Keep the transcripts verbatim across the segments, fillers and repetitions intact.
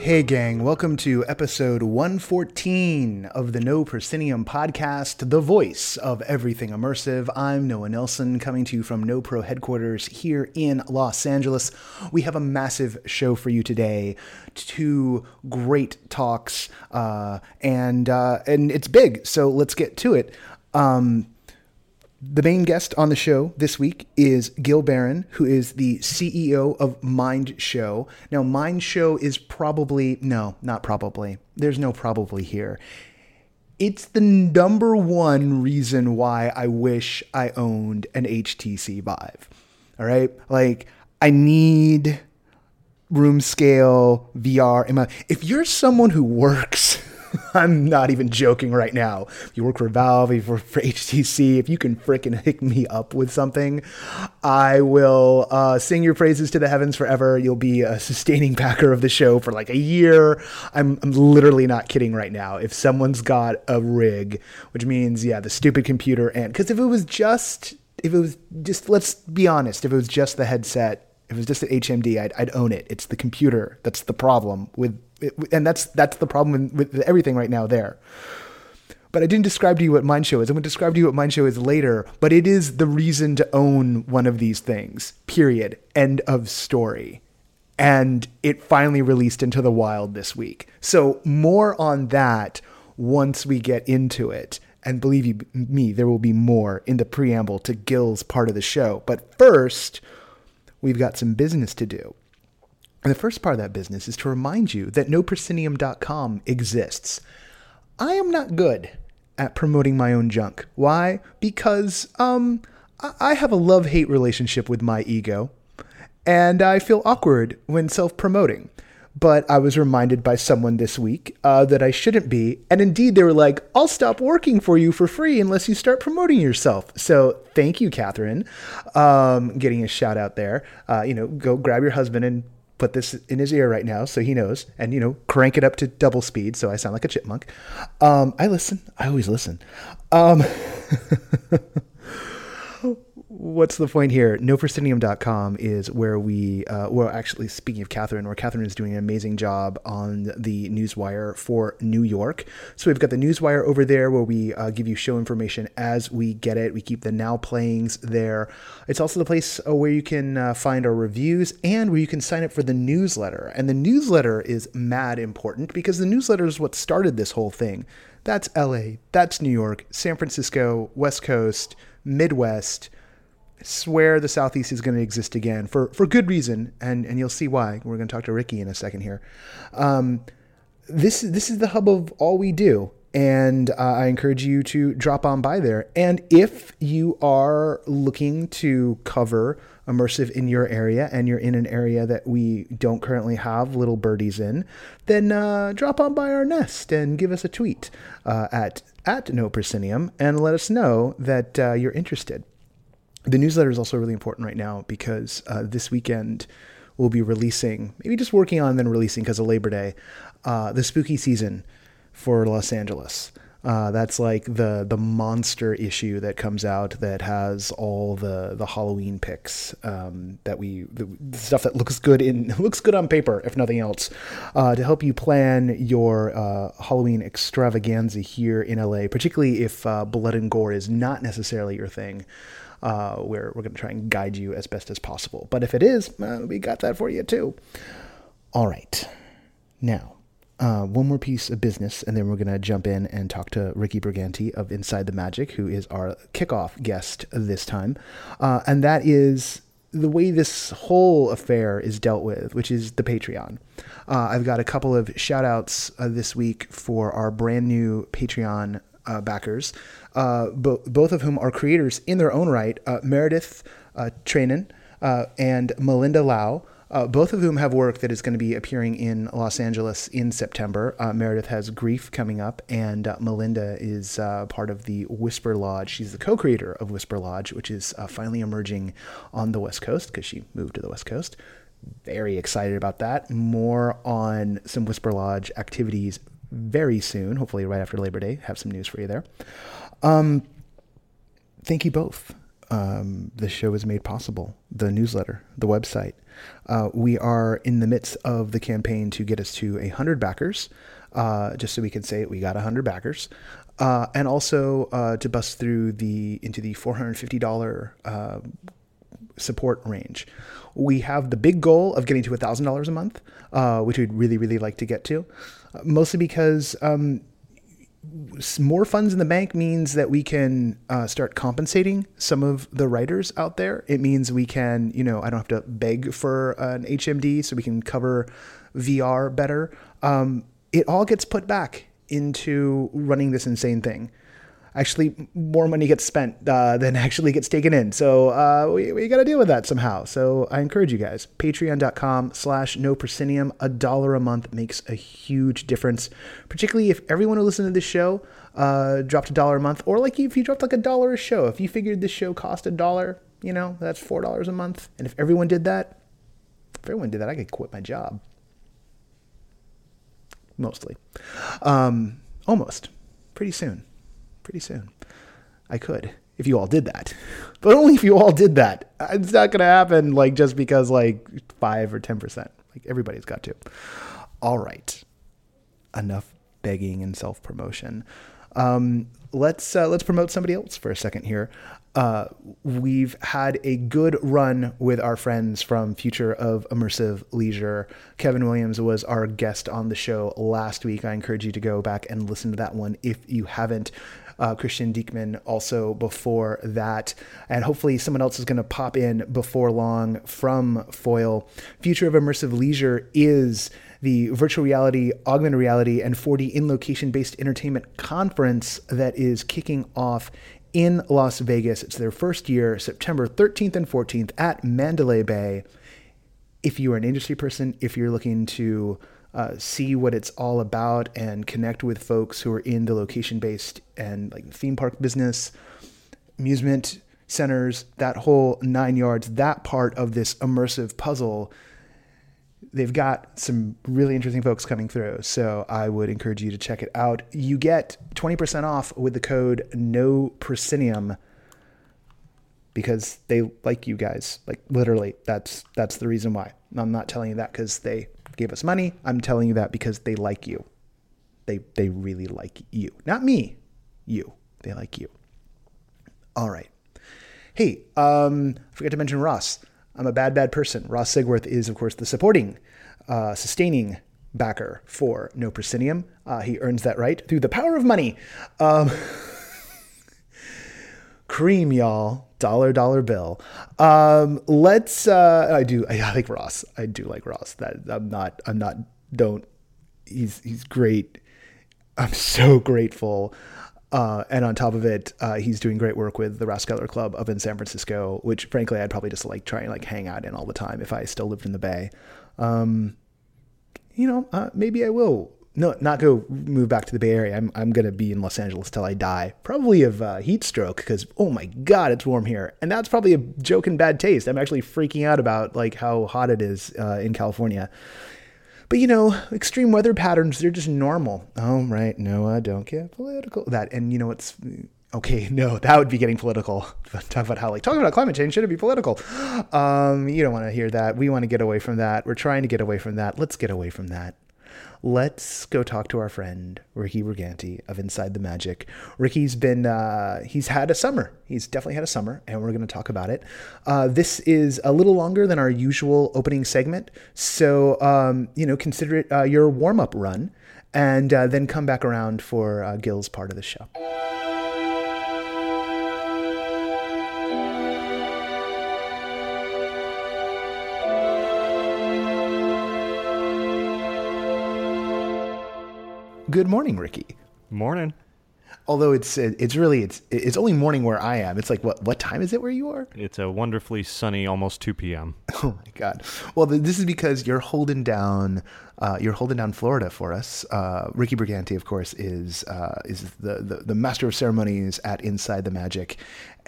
Hey gang, welcome to episode one fourteen of the No Proscenium podcast, the voice of Everything Immersive. I'm Noah Nelson, coming to you from No Pro headquarters here in Los Angeles. We have a massive show for you today, two great talks, uh, and uh, and it's big, so let's get to it. Um, The main guest on the show this week is Gil Baron, who is the C E O of Mindshow. Now, Mindshow is probably, no, not probably. There's no probably here. It's the number one reason why I wish I owned an H T C Vive. All right? Like, I need room scale, V R. My, if you're someone who works... I'm not even joking right now. If you work for Valve, if you work for H T C, if you can frickin' hook me up with something, I will uh, sing your praises to the heavens forever. You'll be a sustaining backer of the show for like a year. I'm, I'm literally not kidding right now. If someone's got a rig, which means, yeah, the stupid computer. And because if it was just, if it was just, let's be honest, if it was just the headset, if it was just the H M D, I'd, I'd own it. It's the computer that's the problem with, and that's that's the problem with, with everything right now there. But I didn't describe to you what Mindshow is. I'm going to describe to you what Mindshow is later, but it is the reason to own one of these things, period, end of story. And it finally released into the wild this week. So more on that once we get into it. And believe you me, there will be more in the preamble to Gil's part of the show. But first... we've got some business to do. And the first part of that business is to remind you that no proscenium dot com exists. I am not good at promoting my own junk. Why? Because um, I have a love-hate relationship with my ego, and I feel awkward when self-promoting. But I was reminded by someone this week uh, that I shouldn't be. And indeed, they were like, I'll stop working for you for free unless you start promoting yourself. So thank you, Catherine. Um, getting a shout out there. Uh, you know, go grab your husband and put this in his ear right now so he knows. And, you know, crank it up to double speed so I sound like a chipmunk. Um, I listen. I always listen. Um, what's the point here? no proscenium dot com is where we, uh, well, actually, speaking of Catherine, where Catherine is doing an amazing job on the Newswire for New York. So we've got the Newswire over there where we uh, give you show information as we get it. We keep the now playings there. It's also the place where you can uh, find our reviews and where you can sign up for the newsletter. And the newsletter is mad important because the newsletter is what started this whole thing. That's L A, that's New York, San Francisco, West Coast, Midwest. I swear the Southeast is going to exist again for, for good reason, and, and you'll see why. We're going to talk to Ricky in a second here. Um, this, this is the hub of all we do, and uh, I encourage you to drop on by there. And if you are looking to cover immersive in your area and you're in an area that we don't currently have little birdies in, then uh, drop on by our nest and give us a tweet uh, at, at No Proscenium and let us know that uh, you're interested. The newsletter is also really important right now because uh, this weekend we'll be releasing, maybe just working on and then releasing because of Labor Day, uh, the spooky season for Los Angeles. Uh, that's like the the monster issue that comes out that has all the, the Halloween picks um, that we the stuff that looks good in looks good on paper if nothing else uh, to help you plan your uh, Halloween extravaganza here in L A, particularly if uh, blood and gore is not necessarily your thing. Uh, where we're going to try and guide you as best as possible. But if it is, uh, we got that for you too. All right. Now, uh, one more piece of business, and then we're going to jump in and talk to Ricky Briganti of Inside the Magic, who is our kickoff guest this time. Uh, and that is the way this whole affair is dealt with, which is the Patreon. Uh, I've got a couple of shout outs uh, this week for our brand new Patreon Uh, backers, uh, bo- both of whom are creators in their own right, uh, Meredith uh, Trenin uh, and Melinda Lau, uh, both of whom have work that is going to be appearing in Los Angeles in September. Uh, Meredith has Grief coming up, and uh, Melinda is uh, part of the Whisper Lodge. She's the co-creator of Whisper Lodge, which is uh, finally emerging on the West Coast because she moved to the West Coast. very excited about that. More on some Whisper Lodge activities very soon, hopefully right after Labor Day. Have some news for you there. Um, thank you both. Um, the show is made possible. The newsletter, the website. Uh, we are in the midst of the campaign to get us to one hundred backers, uh, just so we can say we got one hundred backers. Uh, and also uh, to bust through the into the four hundred fifty dollars uh, support range. We have the big goal of getting to one thousand dollars a month, uh, which we'd really, really like to get to, uh, mostly because um, more funds in the bank means that we can uh, start compensating some of the writers out there. It means we can, you know, I don't have to beg for an H M D, so we can cover V R better. Um, it all gets put back into running this insane thing. Actually, more money gets spent uh, than actually gets taken in. So uh, we, we got to deal with that somehow. So I encourage you guys, patreon.com slash no proscenium. A dollar a month makes a huge difference, particularly if everyone who listened to this show uh, dropped a dollar a month, or like if you dropped like a dollar a show. If you figured this show cost a dollar, you know, that's four dollars a month. And if everyone did that, if everyone did that, I could quit my job. Mostly. Um, almost. Pretty soon. Pretty soon. I could, if you all did that, but only if you all did that. It's not going to happen. Like just because like five or ten percent, like everybody's got to. All right. Enough begging and self-promotion. Um, let's, uh, let's promote somebody else for a second here. Uh, we've had a good run with our friends from Future of Immersive Leisure. Kevin Williams was our guest on the show last week. I encourage you to go back and listen to that one if you haven't. Uh, Christian Diekmann also before that. And hopefully someone else is going to pop in before long from Foil. Future of Immersive Leisure is the virtual reality, augmented reality, and four D in-location-based entertainment conference that is kicking off in Las Vegas. It's their first year, September thirteenth and fourteenth at Mandalay Bay. If you are an industry person, if you're looking to Uh, see what it's all about and connect with folks who are in the location-based and like theme park business, amusement centers, that whole nine yards, that part of this immersive puzzle, they've got some really interesting folks coming through. So I would encourage you to check it out. You get twenty percent off with the code No Proscenium because they like you guys. Like literally, that's that's the reason why. I'm not telling you that because they gave us money. I'm telling you that because they like you. They they really like you. Not me. You. They like you. All right. Hey, um, I forgot to mention Ross. I'm a bad, bad person. Ross Sigworth is, of course, the supporting, uh, sustaining backer for No Proscenium. Uh, he earns that right through the power of money. Um, cream, y'all. Dollar, dollar bill. Um, let's, uh, I do, I like Ross. I do like Ross. That I'm not, I'm not, don't, he's, he's great. I'm so grateful. Uh, and on top of it, uh, he's doing great work with the Raskiller Club up in San Francisco, which frankly, I'd probably just like try and like hang out in all the time if I still lived in the Bay. Um, you know, uh, maybe I will. No, not go move back to the Bay Area. I'm I'm going to be in Los Angeles till I die, probably of uh, heat stroke because, oh my God, it's warm here. And that's probably a joke in bad taste. I'm actually freaking out about like how hot it is uh, in California. But, you know, extreme weather patterns, they're just normal. Oh, right. No, I don't get political. That and, you know, it's okay. No, that would be getting political. Talk about how like talking about climate change shouldn't be political. Um, you don't want to hear that. We want to get away from that. We're trying to get away from that. Let's get away from that. Let's go talk to our friend, Ricky Briganti of Inside the Magic. Ricky's been, uh, he's had a summer. He's definitely had a summer, and we're going to talk about it. Uh, this is a little longer than our usual opening segment. So, um, you know, consider it uh, your warm-up run, and uh, then come back around for uh, Gil's part of the show. Good morning, Ricky. Morning. Although it's it's really it's it's only morning where I am. It's like what what time is it where you are? It's a wonderfully sunny, almost two p.m. Oh my God. Well, this is because you're holding down uh, you're holding down Florida for us. Uh, Ricky Briganti, of course, is uh, is the, the the master of ceremonies at Inside the Magic,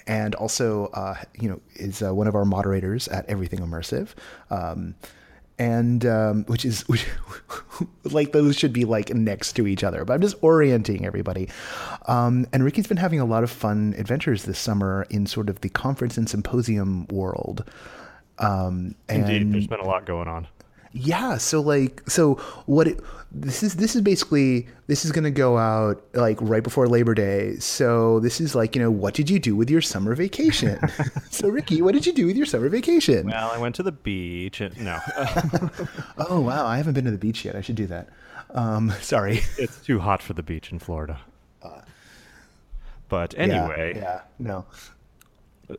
and also uh, you know is uh, one of our moderators at Everything Immersive. Um, and um, which is which, like those should be like next to each other. But I'm just orienting everybody. Um, and Ricky's been having a lot of fun adventures this summer in sort of the conference and symposium world. Um, Indeed, and, there's been a lot going on. Yeah, so like, so what? It, this is this is basically this is going to go out like right before Labor Day. So this is like, you know, what did you do with your summer vacation? So Ricky, what did you do with your summer vacation? Well, I went to the beach. And, no. Oh wow, I haven't been to the beach yet. I should do that. Um, sorry, it's too hot for the beach in Florida. Uh, but anyway, yeah, yeah no.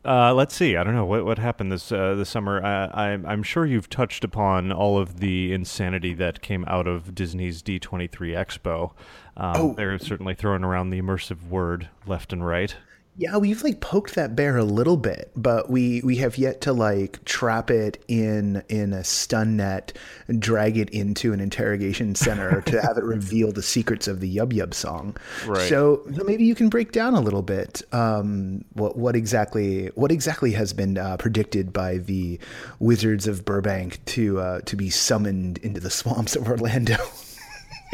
Uh, let's see. I don't know what what happened this uh, this summer. Uh, I'm I'm sure you've touched upon all of the insanity that came out of Disney's D twenty-three Expo. Um, oh. They're certainly throwing around the immersive word left and right. Yeah, we've like poked that bear a little bit, but we, we have yet to like trap it in in a stun net and drag it into an interrogation center to have it reveal the secrets of the Yub Yub song. Right. So maybe you can break down a little bit um, what what exactly what exactly has been uh, predicted by the Wizards of Burbank to uh, to be summoned into the swamps of Orlando.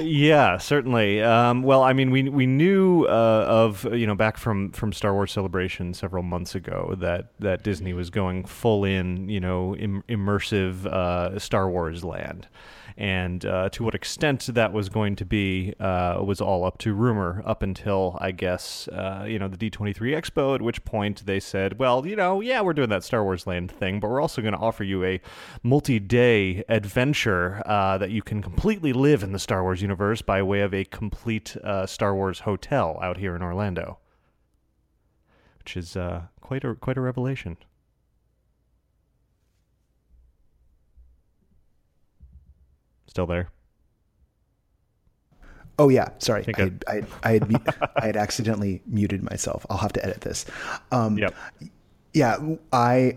Yeah, certainly. Um, well, I mean, we we knew uh, of, you know, back from, from Star Wars Celebration several months ago that, that Disney was going full in, you know, im- immersive uh, Star Wars land. And uh, to what extent that was going to be uh, was all up to rumor up until, I guess, uh, you know, the D twenty-three Expo, at which point they said, well, you know, yeah, we're doing that Star Wars Land thing, but we're also going to offer you a multi-day adventure uh, that you can completely live in the Star Wars universe by way of a complete uh, Star Wars hotel out here in Orlando, which is uh, quite a quite a revelation. Still there? Oh yeah, sorry. I I I, I, had, I had accidentally muted myself. I'll have to edit this. Um, yep. Yeah, I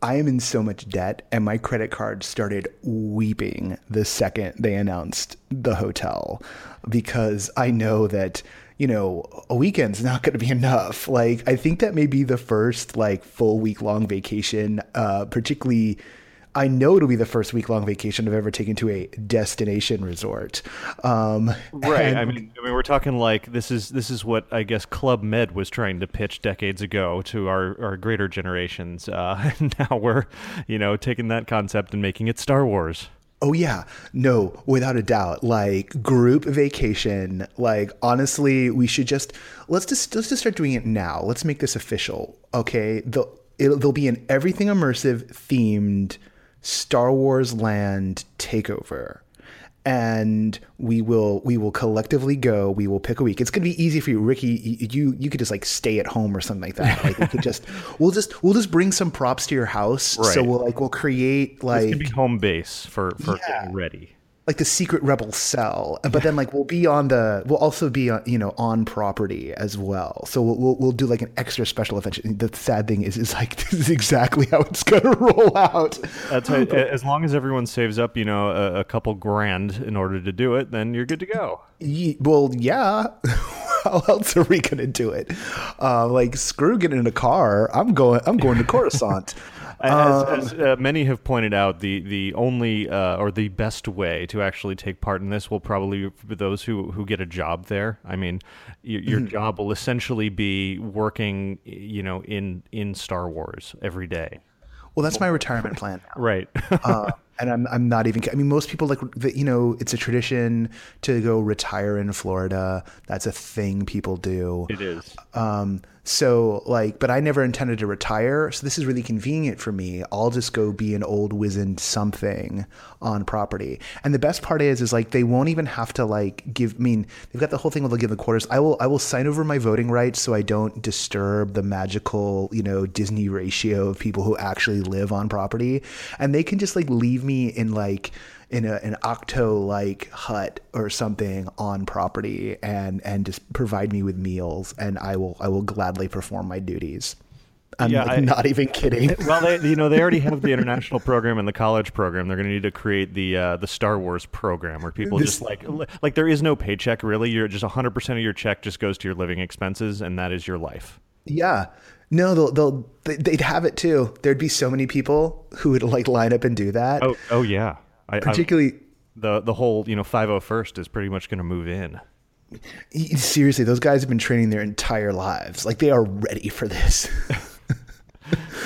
I am in so much debt, and my credit card started weeping the second they announced the hotel, because I know that, you know, a weekend's not going to be enough. Like, I think that may be the first like full week long vacation, uh, particularly. I know it'll be the first week-long vacation I've ever taken to a destination resort. Um, right. And- I mean, I mean, we're talking like this is this is what I guess Club Med was trying to pitch decades ago to our, our greater generations. Uh, and now we're, you know, taking that concept and making it Star Wars. Oh yeah, no, without a doubt. Like group vacation. Like honestly, we should just let's just let's just start doing it now. Let's make this official. Okay, the, it'll, there'll be an everything immersive themed Star Wars Land takeover, and we will we will collectively go. We will pick a week. It's gonna be easy for you, Ricky. You you could just like stay at home or something like that. Like we could just we'll just we'll just bring some props to your house. Right. So we'll like we'll create like this could be home base for for yeah. getting ready. Like the secret rebel cell, but then like we'll be on the, we'll also be on, you know, on property as well. So we'll, we'll, we'll do like an extra special event. The sad thing is, is like, this is exactly how it's going to roll out. That's right. As long as everyone saves up, you know, a, a couple grand in order to do it, then you're good to go. Ye- well, yeah. How else are we going to do it? Uh, like screw getting in a car. I'm going, I'm going to Coruscant. As, um, as uh, many have pointed out, the the only uh, or the best way to actually take part in this will probably be those who, who get a job there. I mean, your, your mm-hmm. job will essentially be working, you know, in, in Star Wars every day. Well, that's my retirement plan now. Right. uh, and I'm I'm not even I mean, most people like, the, you know, it's a tradition to go retire in Florida. That's a thing people do. It is. Um, so like, but I never intended to retire. So this is really convenient for me. I'll just go be an old wizened something on property. And the best part is, is like, they won't even have to like give, I mean, they've got the whole thing where they'll give the quarters. I will, I will sign over my voting rights so I don't disturb the magical, you know, Disney ratio of people who actually live on property, and they can just like leave me in like, in a, an octo like hut or something on property, and, and just provide me with meals, and I will, I will gladly perform my duties. I'm yeah, like I, not even kidding. Well, they, you know, they already have the international program and the college program. They're going to need to create the uh, the Star Wars program where people this, just like like there is no paycheck really. You're just one hundred percent of your check just goes to your living expenses, and that is your life. Yeah. No, they'll, they'll they'd have it too. There'd be so many people who would like line up and do that. Oh, oh yeah. I, particularly I, the the whole you know five oh first is pretty much going to move in. Seriously, those guys have been training their entire lives. Like, they are ready for this.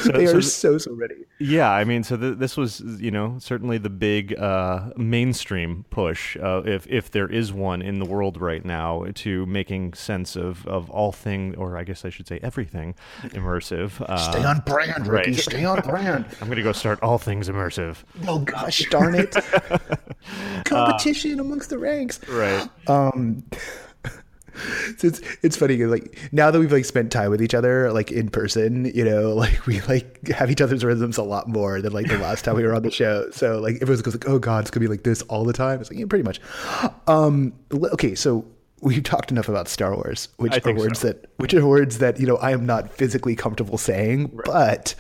So, they are so, so, so ready. Yeah, I mean, so th- this was, you know, certainly the big uh, mainstream push, uh, if if there is one in the world right now, to making sense of, of all thing, or I guess I should say everything, immersive. Uh, Stay on brand, Ricky. Right. Stay on brand. I'm going to go start all things immersive. Oh, gosh darn it. Competition uh, amongst the ranks. Right. Um. So it's it's funny, like, now that we've like spent time with each other like in person, you know, like we like have each other's rhythms a lot more than like the last time we were on the show. So like everyone's goes like, oh god, it's gonna be like this all the time. It's like, yeah, pretty much. Um, okay, so we've talked enough about Star Wars, which I are words so. that which are words that you know I am not physically comfortable saying, right. but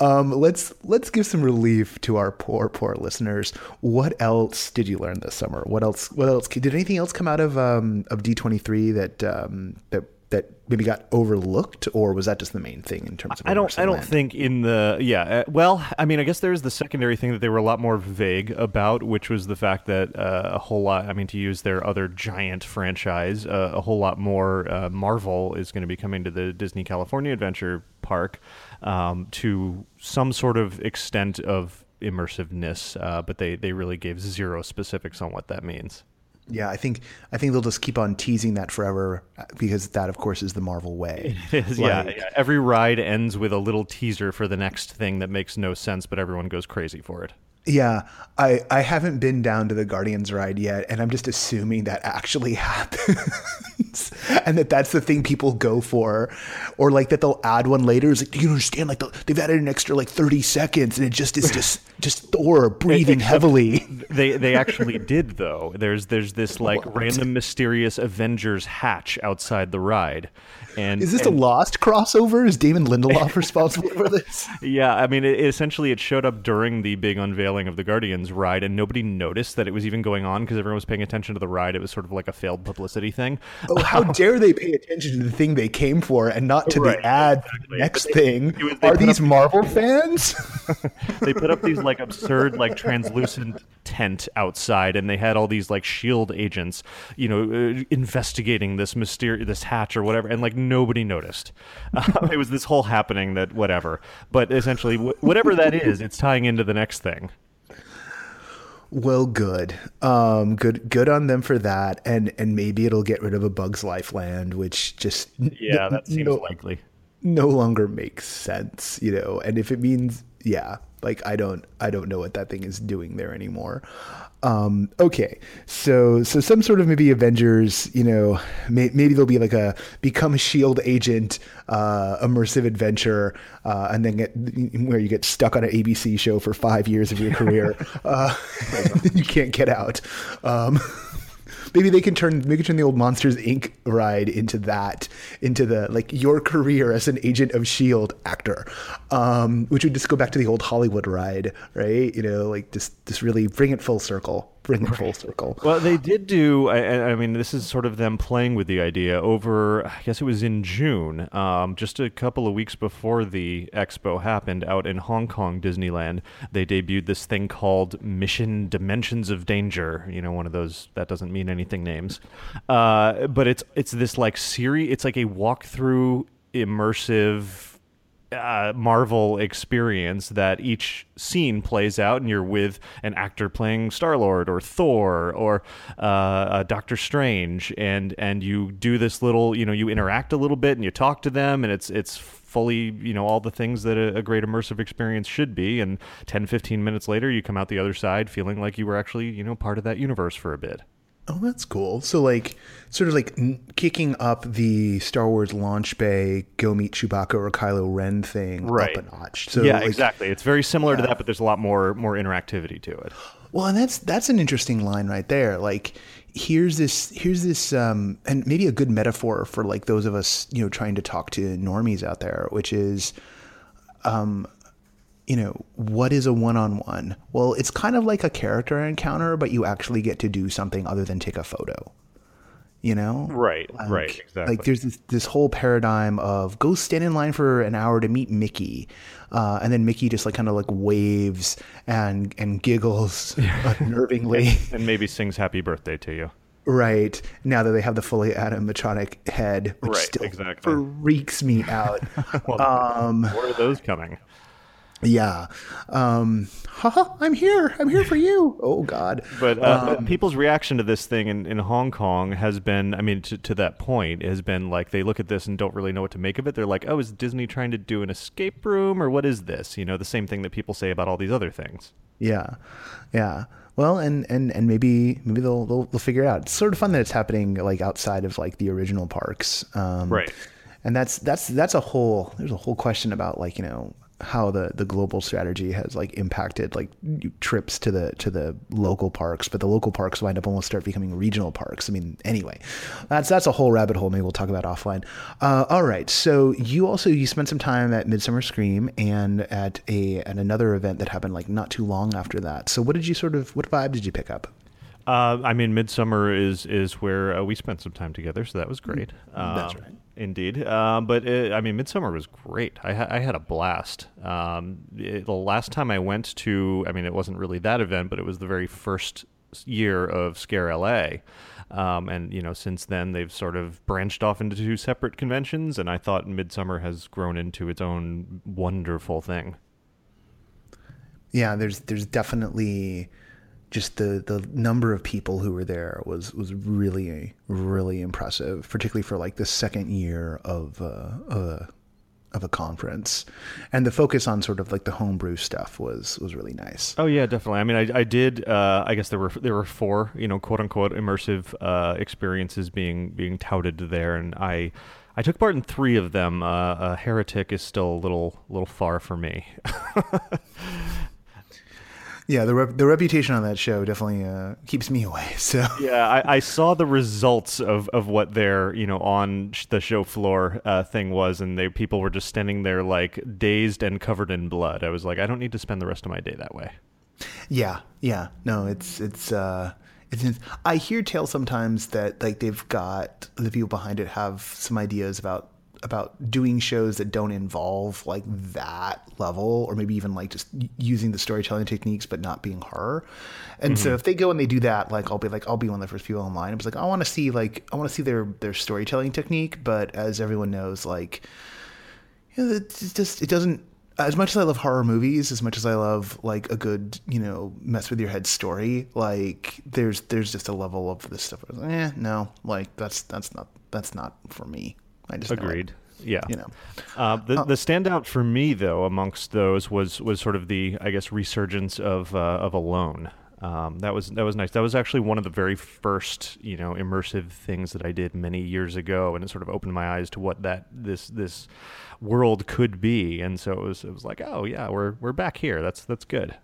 um, let's let's give some relief to our poor poor listeners. What else did you learn this summer? What else? What else? Did anything else come out of um, of D twenty-three that um, that that maybe got overlooked, or was that just the main thing in terms of? I don't. I don't land? think in the yeah. Uh, well, I mean, I guess there is the secondary thing that they were a lot more vague about, which was the fact that uh, a whole lot. I mean, to use their other giant franchise, uh, a whole lot more uh, Marvel is going to be coming to the Disney California Adventure Park. Um, to some sort of extent of immersiveness, uh, but they, they really gave zero specifics on what that means. Yeah, I think I think they'll just keep on teasing that forever because that, of course, is the Marvel way. It is, like, yeah, yeah. Every ride ends with a little teaser for the next thing that makes no sense, but everyone goes crazy for it. Yeah, I, I haven't been down to the Guardians ride yet, and I'm just assuming that actually happens and that that's the thing people go for, or like that they'll add one later. It's like, do you understand? Like the, they've added an extra like thirty seconds and it just is just, just Thor breathing Except heavily. They they actually did, though. There's there's this like what? random mysterious Avengers hatch outside the ride. And, is this and, a Lost crossover? Is Damon Lindelof responsible for this? Yeah, I mean, it, essentially it showed up during the big unveiling of the Guardians ride, and nobody noticed that it was even going on because everyone was paying attention to the ride. It was sort of like a failed publicity thing. Oh, how dare they pay attention to the thing they came for and not to right, the ad exactly. next they, thing? Was, Are these up, Marvel fans? They put up these like absurd, like translucent tent outside, and they had all these like SHIELD agents, you know, uh, investigating this mysterious this hatch or whatever, and like. Nobody noticed. Uh, it was this whole happening that whatever. But essentially, wh- whatever that is, it's tying into the next thing. Well, good. Um, good good on them for that. And and maybe it'll get rid of a Bug's Life land, which just... Yeah, n- that seems no, likely. No longer makes sense, you know. And if it means... Yeah, like I don't I don't know what that thing is doing there anymore. Um, okay, so so some sort of maybe Avengers, you know, may, maybe there'll be like a become a SHIELD agent, uh, immersive adventure, uh, and then get where you get stuck on an A B C show for five years of your career, uh, you can't get out. Um, maybe they can turn maybe turn the old Monsters Incorporated ride into that, into the like your career as an agent of SHIELD actor, um, which would just go back to the old Hollywood ride, right? You know, like just just really bring it full circle. Bring it full circle. Well, they did do, I, I mean, this is sort of them playing with the idea over, I guess it was in June, um, just a couple of weeks before the expo happened out in Hong Kong, Disneyland. They debuted this thing called Mission Dimensions of Danger. You know, one of those, that doesn't mean anything names. Uh, but it's it's this like series, it's like a walkthrough immersive Uh, Marvel experience that each scene plays out, and you're with an actor playing Star-Lord or Thor or uh, uh, Doctor Strange, and and you do this little, you know, you interact a little bit and you talk to them, and it's it's fully, you know, all the things that a, a great immersive experience should be. And ten, fifteen minutes later, you come out the other side feeling like you were actually, you know, part of that universe for a bit. Oh, that's cool. So, like, sort of like n- kicking up the Star Wars launch bay, go meet Chewbacca or Kylo Ren thing right. up a notch. So, yeah, like, exactly. It's very similar yeah. to that, but there's a lot more more interactivity to it. Well, and that's that's an interesting line right there. Like, here's this here's this, um, and maybe a good metaphor for like those of us, you know, trying to talk to normies out there, which is, um. you know, what is a one-on-one? Well, it's kind of like a character encounter, but you actually get to do something other than take a photo. you know? Right, like, right, exactly. Like, there's this, this whole paradigm of go stand in line for an hour to meet Mickey. Uh, and then Mickey just like kind of like waves and, and giggles unnervingly. and, and maybe sings happy birthday to you. Right. Now that they have the fully animatronic head, which right, still exactly. freaks me out. well, um, where are those coming? Yeah. Um, haha, I'm here. I'm here for you. Oh, God. But uh, um, people's reaction to this thing in, in Hong Kong has been, I mean, to, to that point, has been like they look at this and don't really know what to make of it. They're like, oh, is Disney trying to do an escape room or what is this? You know, the same thing that people say about all these other things. Yeah. Yeah. Well, and, and, and maybe maybe they'll, they'll they'll figure it out. It's sort of fun that it's happening like outside of like the original parks, um, right? And that's that's that's a whole there's a whole question about like you know how the, the global strategy has like impacted like trips to the to the local parks, but the local parks wind up almost start becoming regional parks. I mean, anyway, that's that's a whole rabbit hole. Maybe we'll talk about offline. Uh, all right, so you also you spent some time at Midsummer Scream and at a at another event that happened like not too long after that. So what did you sort of what vibe did you pick up? Uh, I mean, Midsummer is is where uh, we spent some time together, so that was great. Um, That's right, indeed. Uh, but it, I mean, Midsummer was great. I, ha- I had a blast. Um, it, the last time I went to, I mean, it wasn't really that event, but it was the very first year of Scare L A. Um, and you know, since then they've sort of branched off into two separate conventions, and I thought Midsummer has grown into its own wonderful thing. Yeah, there's there's definitely. Just the, the number of people who were there was, was really, really impressive, particularly for like the second year of uh, uh, of a conference. And the focus on sort of like the homebrew stuff was, was really nice. Oh, yeah, definitely. I mean, I, I did, uh, I guess there were there were four, you know, quote unquote immersive uh, experiences being being touted there. And I I took part in three of them. Uh, uh, Heretic is still a little, little far for me. Yeah, the rep- the reputation on that show definitely uh, keeps me away. So yeah, I, I saw the results of, of what their you know on sh- the show floor uh, thing was, and they people were just standing there like dazed and covered in blood. I was like, I don't need to spend the rest of my day that way. Yeah, yeah, no, it's it's uh, it's. I hear tales sometimes that like they've got the people behind it have some ideas about. about doing shows that don't involve like that level, or maybe even like just using the storytelling techniques, but not being horror. And mm-hmm. so if they go and they do that, like, I'll be like, I'll be one of the first people online. I was like, I want to see like, I want to see their, their storytelling technique. But as everyone knows, like, you know, it's just, it doesn't, as much as I love horror movies, as much as I love like a good, you know, mess with your head story, like there's, there's just a level of this stuff. I was like, eh, no, like that's, that's not, that's not for me. I just agreed. Yeah. You know. Uh, the, the standout for me, though, amongst those was, was sort of the, I guess, resurgence of uh, of Alone. Um, that was that was nice. That was actually one of the very first, you know, immersive things that I did many years ago, and it sort of opened my eyes to what that this this world could be. And so it was it was like, oh yeah, we're we're back here. That's that's good.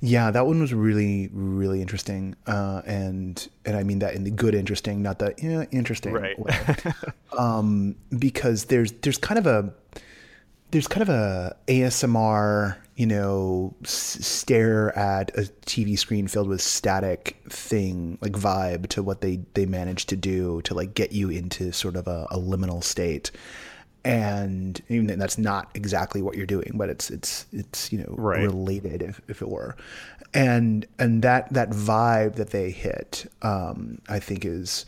Yeah, that one was really, really interesting, uh, and and I mean that in the good interesting, not the yeah, interesting right. way. um, because there's there's kind of a there's kind of a A S M R, you know, s- stare at a T V screen filled with static thing, like vibe to what they they managed to do to like get you into sort of a, a liminal state. And even then that's not exactly what you're doing, but it's it's it's you know right. related if, if it were, and and that that vibe that they hit, um, I think is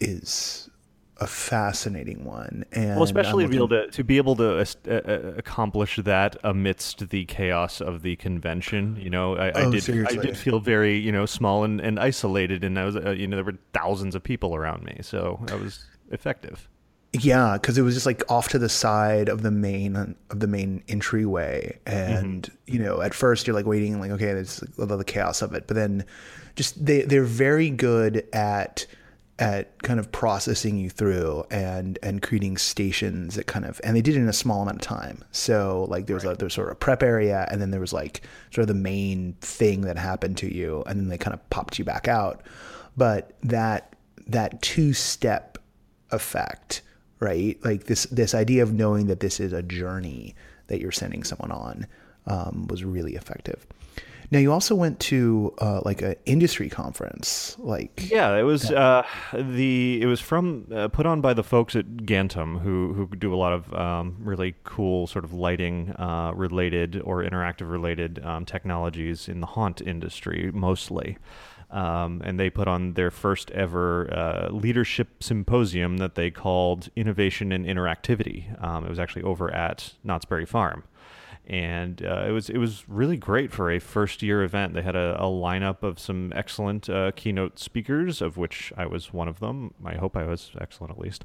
is a fascinating one. And well, especially to be able to, to be able to uh, accomplish that amidst the chaos of the convention. You know, I, oh, I did seriously. I did feel very you know small and, and isolated, and I was uh, you know there were thousands of people around me, so I was effective. Yeah, because it was just like off to the side of the main of the main entryway, and mm-hmm. you know, at first you're like waiting, like okay, there's like the chaos of it, but then just they they're very good at at kind of processing you through and and creating stations that kind of, and they did it in a small amount of time. So like there was right. a, there was sort of a prep area, and then there was like sort of the main thing that happened to you, and then they kind of popped you back out. But that that two step effect. Right, like this this idea of knowing that this is a journey that you're sending someone on um, was really effective. Now you also went to uh, like an industry conference, like yeah, it was uh, the it was from uh, put on by the folks at Gantam, who who do a lot of um, really cool sort of lighting uh, related or interactive related um, technologies in the haunt industry mostly. Um, and they put on their first ever uh, leadership symposium that they called Innovation and Interactivity. Um, it was actually over at Knott's Berry Farm. And uh, it was it was really great for a first-year event. They had a, a lineup of some excellent uh, keynote speakers, of which I was one of them. I hope I was excellent, at least.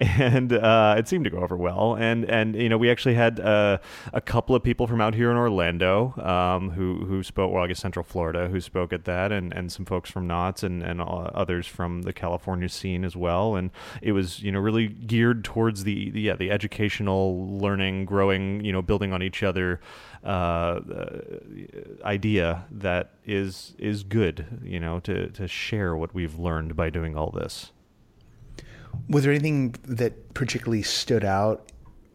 and uh, it seemed to go over well. And, and you know, we actually had uh, a couple of people from out here in Orlando um, who, who spoke, well, I guess Central Florida, who spoke at that, and, and some folks from Knott's and, and others from the California scene as well. And it was, you know, really geared towards the, the yeah, the educational, learning, growing, you you know, building on each other uh, uh, idea that is is good, you know, to, to share what we've learned by doing all this. Was there anything that particularly stood out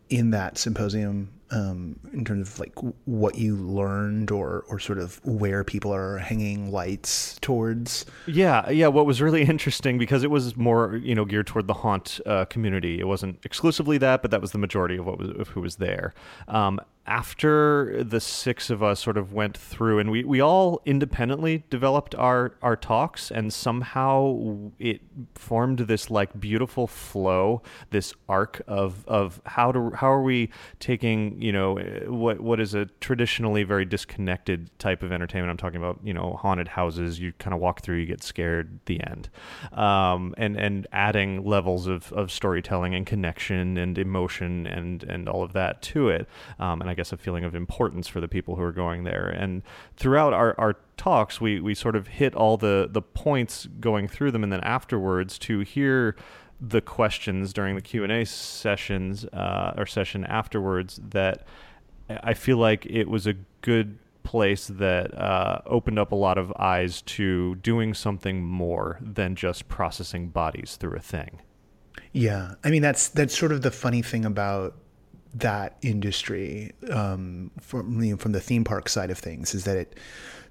in that symposium um, in terms of like what you learned or, or sort of where people are hanging lights towards? Yeah. Yeah. What was really interesting, because it was more, you know, geared toward the haunt uh, community. It wasn't exclusively that, but that was the majority of what was, of who was there. Um, after the six of us sort of went through, and we, we all independently developed our, our talks, and somehow it formed this like beautiful flow, this arc of, of how to, how are we taking, you know, what, what is a traditionally very disconnected type of entertainment. I'm talking about, you know, haunted houses, you kind of walk through, you get scared, the end. Um, and, and adding levels of, of storytelling and connection and emotion and, and all of that to it. Um, and I I guess a feeling of importance for the people who are going there. And throughout our, our talks, we, we sort of hit all the, the points going through them. And then afterwards, to hear the questions during the Q and A sessions uh, or session afterwards, that I feel like it was a good place that uh, opened up a lot of eyes to doing something more than just processing bodies through a thing. Yeah. I mean, that's, that's sort of the funny thing about that industry, um, from, you know, from the theme park side of things, is that it,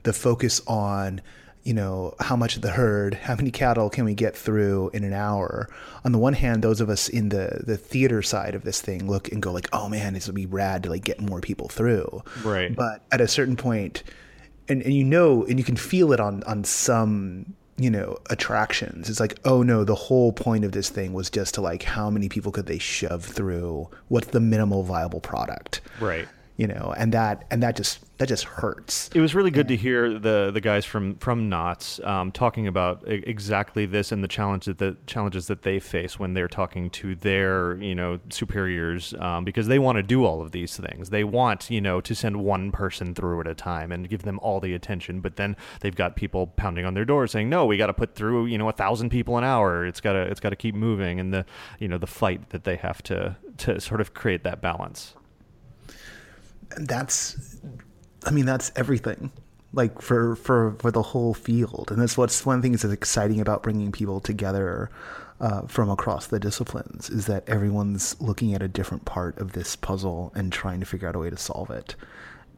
the focus on, you know, how much of the herd, how many cattle can we get through in an hour? On the one hand, those of us in the, the theater side of this thing look and go like, oh man, this would be rad to like get more people through. Right. But at a certain point, and, and you know, and you can feel it on, on some, you know, attractions. It's like, oh no, the whole point of this thing was just to like, how many people could they shove through? What's the minimal viable product? Right. You know, and that, and that just, that just hurts. It was really good yeah. to hear the, the guys from, from Knott's um, talking about exactly this and the challenges that challenges that they face when they're talking to their, you know, superiors, um, because they want to do all of these things. They want, you know, to send one person through at a time and give them all the attention. But then they've got people pounding on their door saying, no, we got to put through, you know, a thousand people an hour. It's got to, it's got to keep moving. And the, you know, the fight that they have to, to sort of create that balance. That's, I mean, that's everything, like for, for, for the whole field. And that's what's one of the things that's exciting about bringing people together uh, from across the disciplines, is that everyone's looking at a different part of this puzzle and trying to figure out a way to solve it.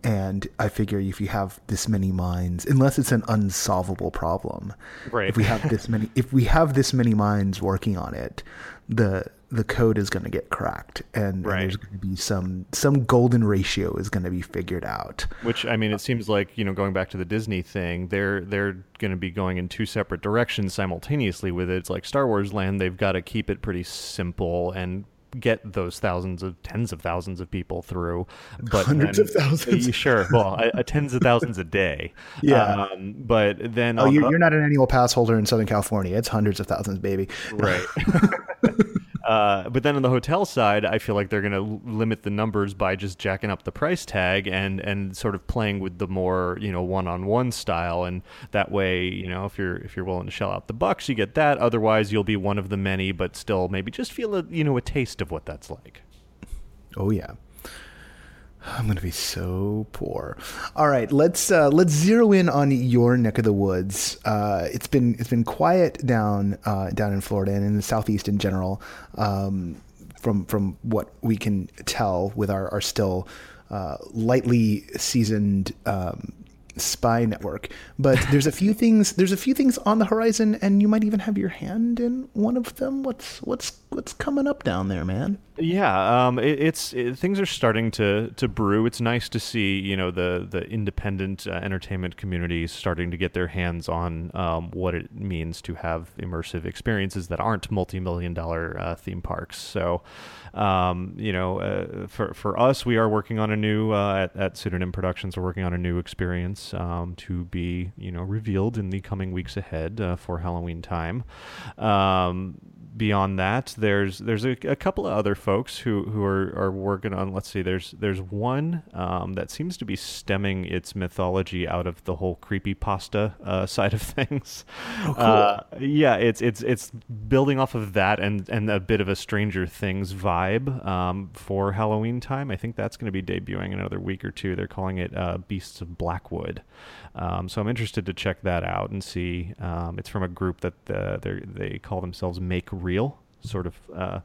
And I figure if you have this many minds, unless it's an unsolvable problem, right? If we have this many, if we have this many minds working on it, the the code is going to get cracked, and, right. and there's going to be some some golden ratio is going to be figured out. Which, I mean, it seems like, you know, going back to the Disney thing, they're they're going to be going in two separate directions simultaneously with it. It's like Star Wars Land; they've got to keep it pretty simple and get those thousands of tens of thousands of people through, but hundreds then, of thousands. Sure, well, a, a tens of thousands a day. Yeah, um, but then oh, you're, you're not an annual pass holder in Southern California. It's hundreds of thousands, baby. Right. Uh, but then on the hotel side, I feel like they're going to limit the numbers by just jacking up the price tag and, and sort of playing with the more, you know, one-on-one style. And that way, you know, if you're, if you're willing to shell out the bucks, you get that. Otherwise you'll be one of the many, but still maybe just feel a, you know, a taste of what that's like. Oh yeah. I'm going to be so poor. All right, let's uh, let's zero in on your neck of the woods. Uh, it's been it's been quiet down uh, down in Florida and in the Southeast in general, um, from from what we can tell with our, our still uh, lightly seasoned um, spy network. But there's a few things. There's a few things on the horizon, and you might even have your hand in one of them. What's what's what's coming up down there, man? Yeah, um, it, it's it, things are starting to to brew. It's nice to see, you know, the the independent uh, entertainment community starting to get their hands on um, what it means to have immersive experiences that aren't multi-million dollar uh, theme parks. So, um, you know, uh, for for us, we are working on a new uh, at, at Pseudonym Productions. We're working on a new experience um, to be, you know, revealed in the coming weeks ahead uh, for Halloween time. Um, Beyond that, there's there's a, a couple of other folks who, who are, are working on, let's see, there's there's one um, that seems to be stemming its mythology out of the whole creepypasta uh, side of things. Oh, cool. Uh, yeah, it's it's it's building off of that and, and a bit of a Stranger Things vibe um, for Halloween time. I think that's going to be debuting in another week or two. They're calling it uh, Beasts of Blackwood. Um, so I'm interested to check that out and see. Um, it's from a group that uh, they they call themselves Make Real, sort of uh,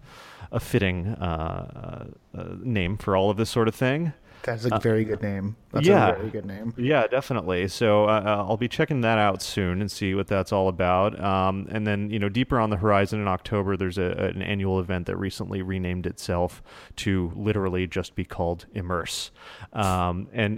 a fitting uh, uh, name for all of this sort of thing. That's a very uh, good name. That's yeah, a very good name. Yeah, definitely. So uh, I'll be checking that out soon and see what that's all about. Um, and then, you know, deeper on the horizon in October, there's a, an annual event that recently renamed itself to literally just be called Immerse. Um, and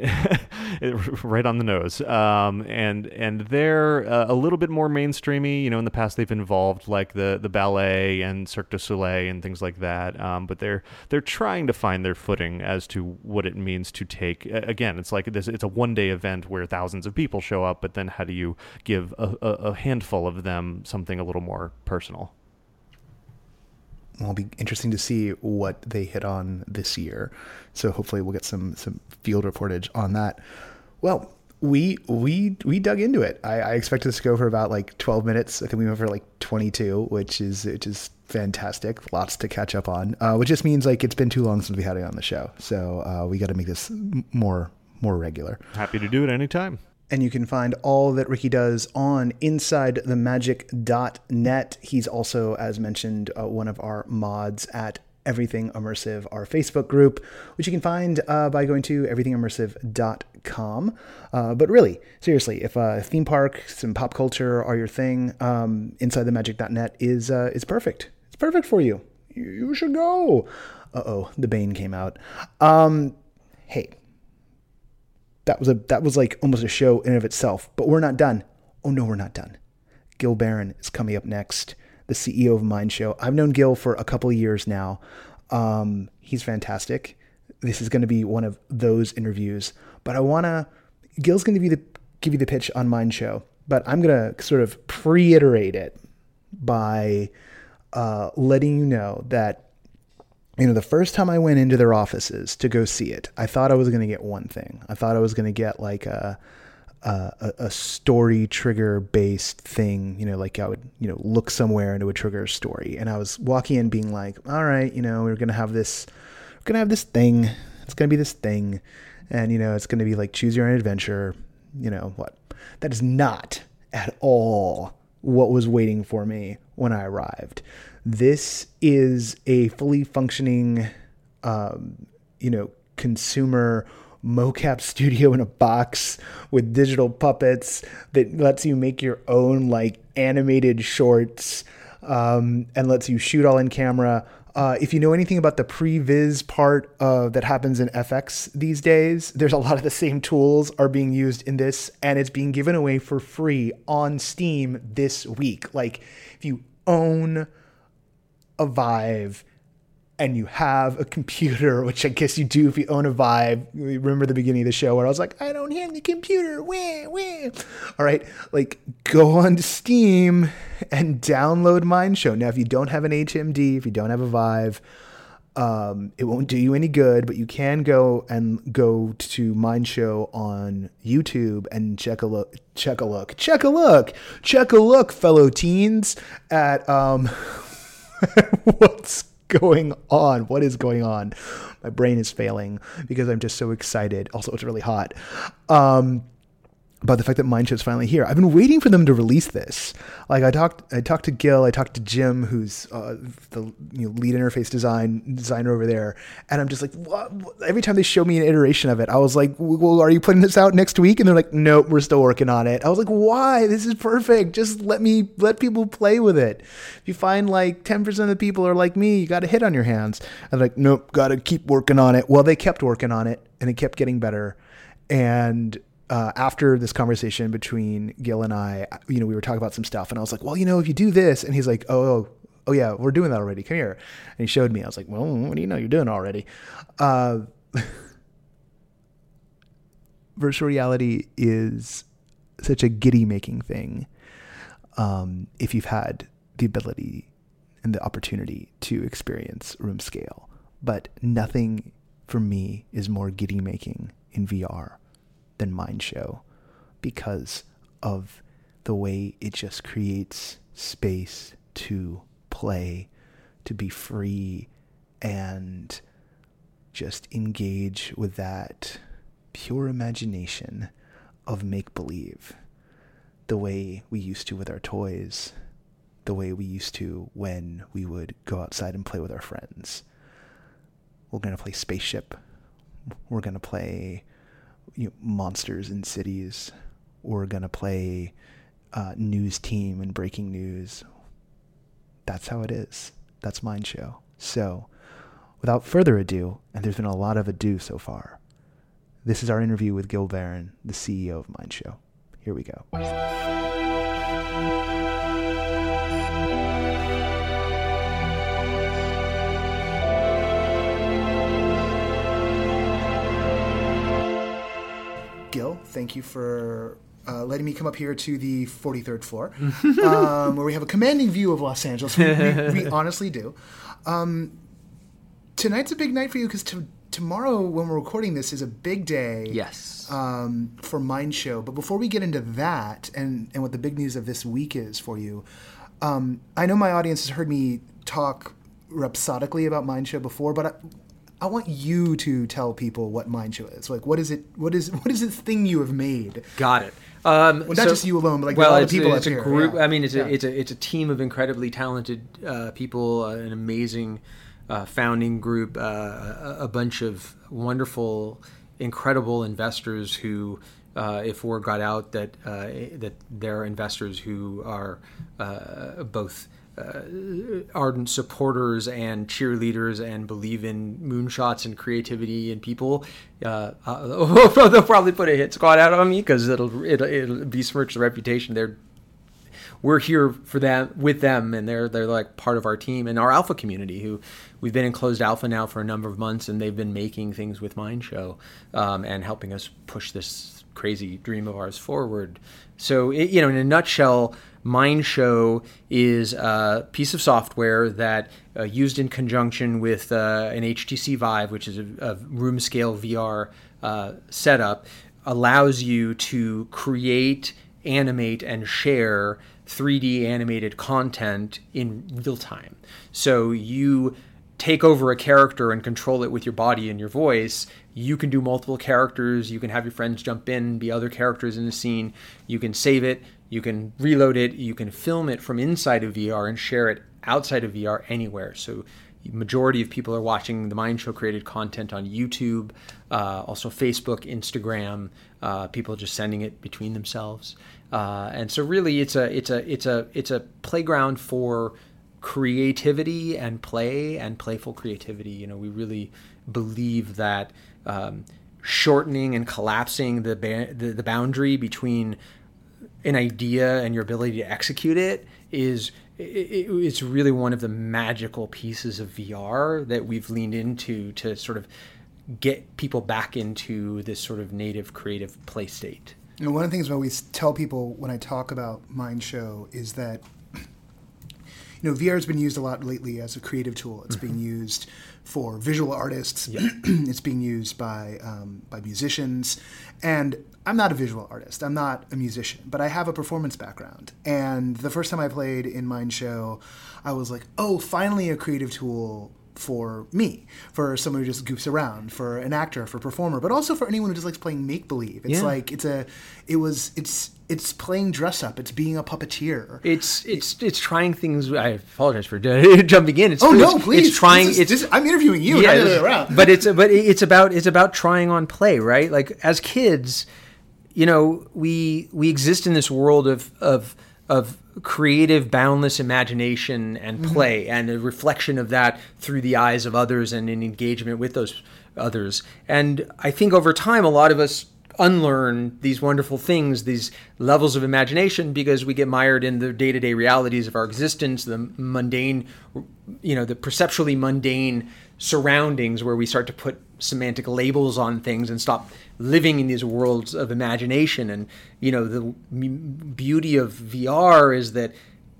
it, right on the nose. Um, and and they're uh, a little bit more mainstreamy. You know, in the past they've involved like the, the ballet and Cirque du Soleil and things like that. Um, but they're they're trying to find their footing as to what it means. means to take again it's like this it's a one day event where thousands of people show up, but then how do you give a, a, a handful of them something a little more personal? Well, it'll be interesting to see what they hit on this year, so hopefully we'll get some some field reportage on that. Well, we we we dug into it. I, I expected this to go for about like twelve minutes. I think we went for like twenty-two, which is which is fantastic. Lots to catch up on, uh, which just means like it's been too long since we had it on the show. So uh, we got to make this m- more, more regular. Happy to do it anytime. And you can find all that Ricky does on inside the magic dot net. He's also, as mentioned, uh, one of our mods at Everything Immersive, our Facebook group, which you can find uh, by going to everything immersive dot com. Uh, but really, seriously, if uh, theme parks and pop culture are your thing, um, inside the magic dot net is uh, is perfect. It's perfect for you. You should go. Uh-oh, the Bane came out. Um, hey, that was a that was like almost a show in and of itself, but we're not done. Oh no, we're not done. Gil Baron is coming up next, the C E O of Mindshow. I've known Gil for a couple of years now. Um, he's fantastic. This is going to be one of those interviews, but I want to, Gil's going to be the, give you the pitch on Mindshow, but I'm going to sort of pre-iterate it by uh, letting you know that, you know, the first time I went into their offices to go see it, I thought I was going to get one thing. I thought I was going to get like a, Uh, a, a story trigger based thing, you know, like I would, you know, look somewhere and it would trigger a story. And I was walking in being like, all right, you know, we're going to have this, we're going to have this thing. It's going to be this thing. And, you know, it's going to be like, choose your own adventure, you know, what? That is not at all what was waiting for me when I arrived. This is a fully functioning, um, you know, consumer mocap studio in a box with digital puppets that lets you make your own like animated shorts, um, and lets you shoot all in camera. Uh, if you know anything about the previs part uh, that happens in F X these days, there's a lot of the same tools are being used in this, and it's being given away for free on Steam this week. Like if you own a Vive, and you have a computer, which I guess you do if you own a Vive. Remember the beginning of the show where I was like, I don't have the computer. Wah, wah. All right, like go on to Steam and download Mindshow. Now, if you don't have an H M D, if you don't have a Vive, um, it won't do you any good, but you can go and go to Mindshow on YouTube and check a look, check a look, check a look, check a look, fellow teens, at um, what's going on? What is going on? My brain is failing because I'm just so excited. Also, it's really hot. Um, about the fact that Mindshow's finally here. I've been waiting for them to release this. Like I talked, I talked to Gil, I talked to Jim, who's uh, the you know, lead interface design designer over there, and I'm just like, what? Every time they show me an iteration of it, I was like, well, are you putting this out next week? And they're like, nope, we're still working on it. I was like, why? This is perfect. Just let me let people play with it. If you find like ten percent of the people are like me, you got a hit on your hands. I'm like, nope, got to keep working on it. Well, they kept working on it, and it kept getting better, and Uh, after this conversation between Gil and I, you know, we were talking about some stuff and I was like, well, you know, if you do this, and he's like, oh, oh, oh yeah, we're doing that already. Come here. And he showed me, I was like, well, what do you know? You're doing already. Uh, virtual reality is such a giddy making thing. Um, if you've had the ability and the opportunity to experience room scale, but nothing for me is more giddy making in V R than Mindshow, because of the way it just creates space to play, to be free, and just engage with that pure imagination of make-believe, the way we used to with our toys, the way we used to when we would go outside and play with our friends. We're going to play Spaceship. We're going to play You know, monsters in cities. We're going to play uh, news team and breaking news. That's how it is. That's Mindshow. So without further ado, and there's been a lot of ado so far, this is our interview with Gil Baron, the C E O of Mindshow. Here we go. Gil, thank you for uh, letting me come up here to the forty-third floor, um, where we have a commanding view of Los Angeles. We, we, we honestly do. Um, tonight's a big night for you, because to, tomorrow, when we're recording this, is a big day. Yes. Um, for Mindshow. But before we get into that and, and what the big news of this week is for you, um, I know my audience has heard me talk rhapsodically about Mindshow before, but I, I want you to tell people what Mindshow is. Like, what is it? What is what is this thing you have made? Got it. Um, well, not so, just you alone, but like well, a lot of people. Well, it's up a here. group. Yeah. I mean, it's yeah. a it's a it's a team of incredibly talented uh, people, uh, an amazing uh, founding group, uh, a, a bunch of wonderful, incredible investors who, uh, if word got out that uh, that they're investors who are uh, both. Uh, ardent supporters and cheerleaders and believe in moonshots and creativity and people. Uh, uh, they'll probably put a hit squad out on me, because it'll, it'll it'll besmirch the reputation. They're we're here for them with them, and they're they're like part of our team and our alpha community. Who we've been in closed alpha now for a number of months, and they've been making things with Mindshow um, and helping us push this crazy dream of ours forward. So it, you know, in a nutshell, Mindshow is a piece of software that uh, used in conjunction with uh, an H T C Vive, which is a, a room scale V R uh, setup, allows you to create, animate, and share three D animated content in real time. So you take over a character and control it with your body and your voice. You can do multiple characters. You can have your friends jump in, be other characters in the scene. You can save it. You can reload it. You can film it from inside of V R and share it outside of V R anywhere. So the majority of people are watching the Mindshow created content on YouTube, uh, also Facebook, Instagram, uh, people just sending it between themselves. Uh, and so really it's a, it's a, it's a, it's a playground for creativity and play and playful creativity. You know, we really believe that um, shortening and collapsing the, ba- the the boundary between an idea and your ability to execute it is it, it's really one of the magical pieces of V R that we've leaned into to sort of get people back into this sort of native creative play state. You know, one of the things I always tell people when I talk about Mindshow is that, you know, V R has been used a lot lately as a creative tool. It's mm-hmm. being used for visual artists. Yeah. It's being used by um, by musicians. And I'm not a visual artist. I'm not a musician. But I have a performance background. And the first time I played in Mindshow, I was like, oh, finally a creative tool for me, for someone who just goofs around, for an actor, for a performer, but also for anyone who just likes playing make-believe. It's yeah. like it's a, it was it's it's playing dress-up. It's being a puppeteer. It's it's it's trying things. I apologize for jumping in. It's, oh no, it's, please. It's trying. This is, it's this is, I'm interviewing you. Yeah, this, but it's but it's about it's about trying on play, right? Like as kids, you know, we we exist in this world of of of. creative, boundless imagination and play, mm-hmm. and a reflection of that through the eyes of others and in engagement with those others. And I think over time, a lot of us unlearn these wonderful things, these levels of imagination, because we get mired in the day-to-day realities of our existence, the mundane, you know, the perceptually mundane surroundings where we start to put semantic labels on things and stop living in these worlds of imagination. And, you know, the beauty of V R is that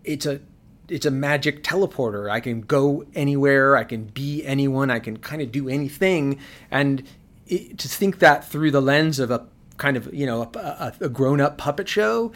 it's a it's a magic teleporter. I can go anywhere. I can be anyone. I can kind of do anything. And it, to think that through the lens of a kind of, you know, a, a grown-up puppet show,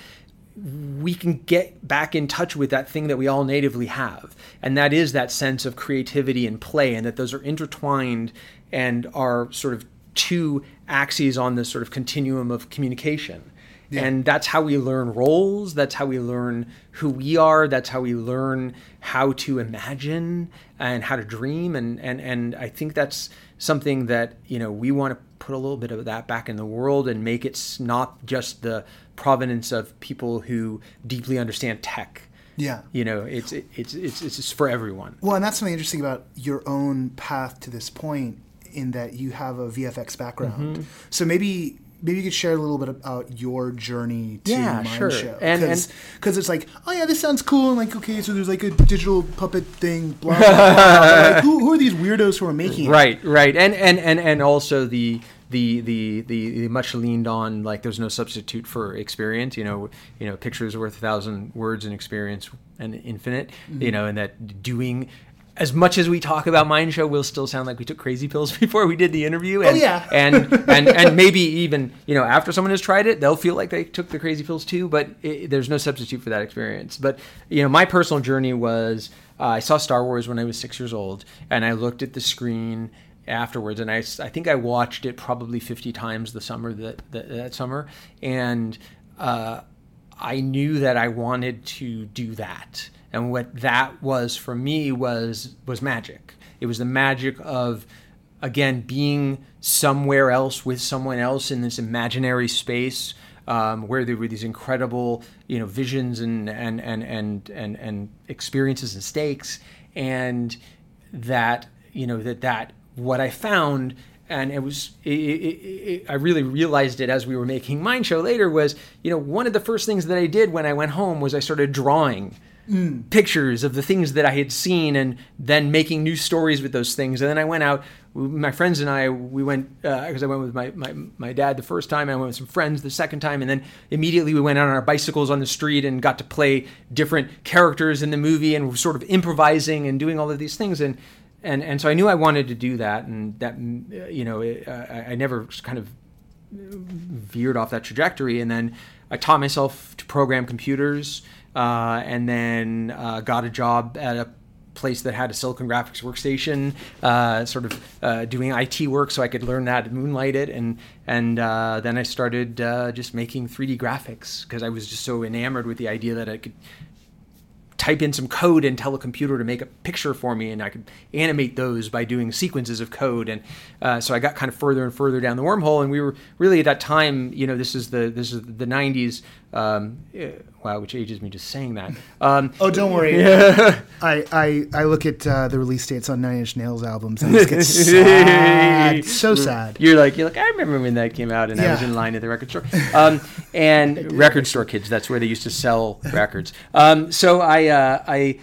we can get back in touch with that thing that we all natively have. And that is that sense of creativity and play, and that those are intertwined and are sort of two axes on this sort of continuum of communication. Yeah. And that's how we learn roles. That's how we learn who we are. That's how we learn how to imagine and how to dream. And, and, and I think that's something that, you know, we want to put a little bit of that back in the world and make it not just the provenance of people who deeply understand tech. Yeah. You know, it's, it, it's, it's, it's for everyone. Well, and that's something interesting about your own path to this point, in that you have a V F X background. Mm-hmm. So maybe, Maybe you could share a little bit about your journey to yeah, Mindshow. Sure. Because because it's like, oh yeah, this sounds cool, and like, okay, so there's like a digital puppet thing, blah, blah, blah, blah. Like, who, who are these weirdos who are making right, it? Right, right. And, and, and, and also the the, the, the the much leaned on, like, there's no substitute for experience. You know, you know, pictures worth a thousand words, and experience and infinite, mm-hmm. you know, and that doing... As much as we talk about Mindshow, we'll still sound like we took crazy pills before we did the interview. And, oh, yeah. and, and and maybe even, you know, after someone has tried it, they'll feel like they took the crazy pills too, but it, there's no substitute for that experience. But, you know, my personal journey was uh, I saw Star Wars when I was six years old, and I looked at the screen afterwards, and I, I think I watched it probably fifty times the summer that, that, that summer, and uh, I knew that I wanted to do that. And what that was for me was was magic. It was the magic of, again, being somewhere else with someone else in this imaginary space um, where there were these incredible, you know, visions and and and and and, and experiences and stakes, and that you know that that what I found. And it was, it, it, it, I really realized it as we were making Mindshow later was, you know, one of the first things that I did when I went home was I started drawing mm. pictures of the things that I had seen, and then making new stories with those things. And then I went out, my friends and I, we went, because uh, I went with my, my, my dad the first time, I went with some friends the second time, and then immediately we went out on our bicycles on the street and got to play different characters in the movie and were sort of improvising and doing all of these things. And And and so I knew I wanted to do that, and that, you know, it, I, I never kind of veered off that trajectory. And then I taught myself to program computers, uh, and then uh, got a job at a place that had a Silicon Graphics workstation, uh, sort of uh, doing I T work, so I could learn that and moonlight it. And and uh, then I started uh, just making three D graphics, because I was just so enamored with the idea that I could type in some code and tell a computer to make a picture for me, and I could animate those by doing sequences of code. And uh, so I got kind of further and further down the wormhole. And we were really at that time, you know, this is the this is the nineties. Um, wow, which ages me just saying that. Um, oh, don't worry. Yeah. I, I I look at uh, the release dates on Nine Inch Nails albums and I just get sad. So sad. You're like, you're like, I remember when that came out, and yeah. I was in line at the record store. Um, and record store kids, that's where they used to sell records. Um, so I uh, I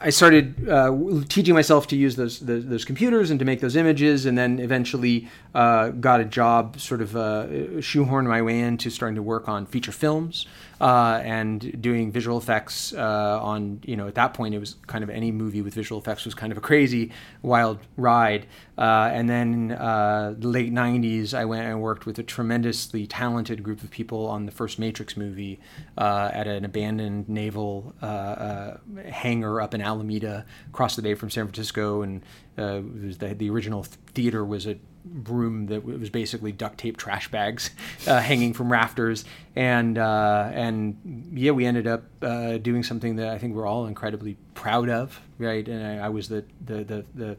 I started uh, teaching myself to use those, those those computers and to make those images, and then eventually uh, got a job, sort of uh, shoehorned my way into starting to work on feature films uh, and doing visual effects uh, on, you know, at that point it was kind of any movie with visual effects was kind of a crazy, wild ride. Uh, and then uh, the late nineties, I went and worked with a tremendously talented group of people on the first Matrix movie uh, at an abandoned naval uh, uh, hangar up in Alameda, across the bay from San Francisco, and Uh, it was the, the original theater was a room that was basically duct tape trash bags uh, hanging from rafters. And, uh, and yeah, we ended up uh, doing something that I think we're all incredibly proud of, right? And I, I was the, the, the, the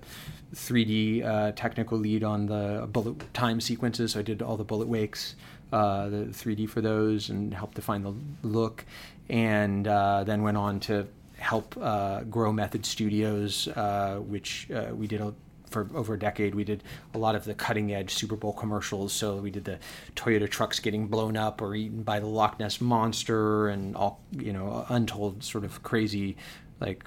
three D uh, technical lead on the bullet time sequences. So I did all the bullet wakes, uh, the three D for those, and helped define the look. And uh, then went on to help uh, grow Method Studios, uh, which uh, we did a, for over a decade. We did a lot of the cutting edge Super Bowl commercials. So we did the Toyota trucks getting blown up or eaten by the Loch Ness monster, and all, you know, untold sort of crazy, like,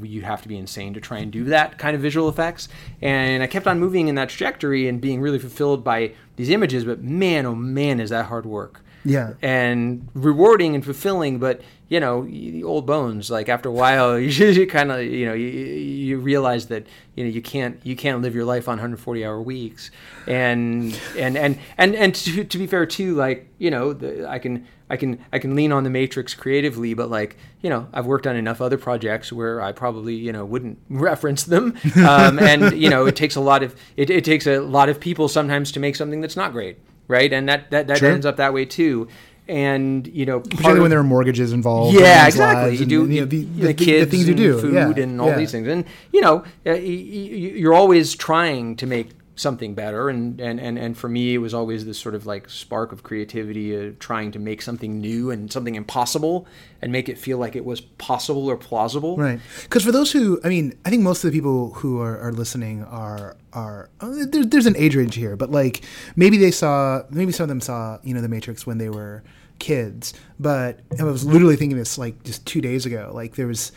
you have to be insane to try and do that kind of visual effects. And I kept on moving in that trajectory and being really fulfilled by these images. But man, oh man, is that hard work. Yeah. And rewarding and fulfilling, but, you know, the old bones, like after a while, you, you kind of, you know, you, you realize that, you know, you can't, you can't live your life on one hundred forty hour weeks. And, and, and, and, and to, to be fair too, like, you know, the, I can, I can, I can lean on the Matrix creatively, but like, you know, I've worked on enough other projects where I probably, you know, wouldn't reference them. Um, and, you know, it takes a lot of, it, it takes a lot of people sometimes to make something that's not great. Right. And that, that, that sure. ends up that way too. And, you know, particularly of, when there are mortgages involved. Yeah, exactly. You do and, you, you know, the, the, the kids, the things you do, food yeah. and all yeah. these things. And, you know, you're always trying to make something better. And, and, and, and for me, it was always this sort of like spark of creativity, uh, trying to make something new and something impossible and make it feel like it was possible or plausible. Right. Because for those who, I mean, I think most of the people who are, are listening are, are uh, there, there's an age range here, but like maybe they saw, maybe some of them saw, you know, The Matrix when they were kids. But I was literally thinking this like just two days ago, like there was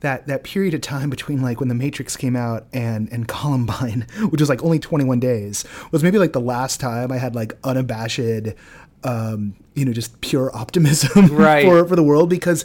that that period of time between like when The Matrix came out and and Columbine, which was like only twenty-one days, was maybe like the last time I had like unabashed, um, you know, just pure optimism right. for, for the world, because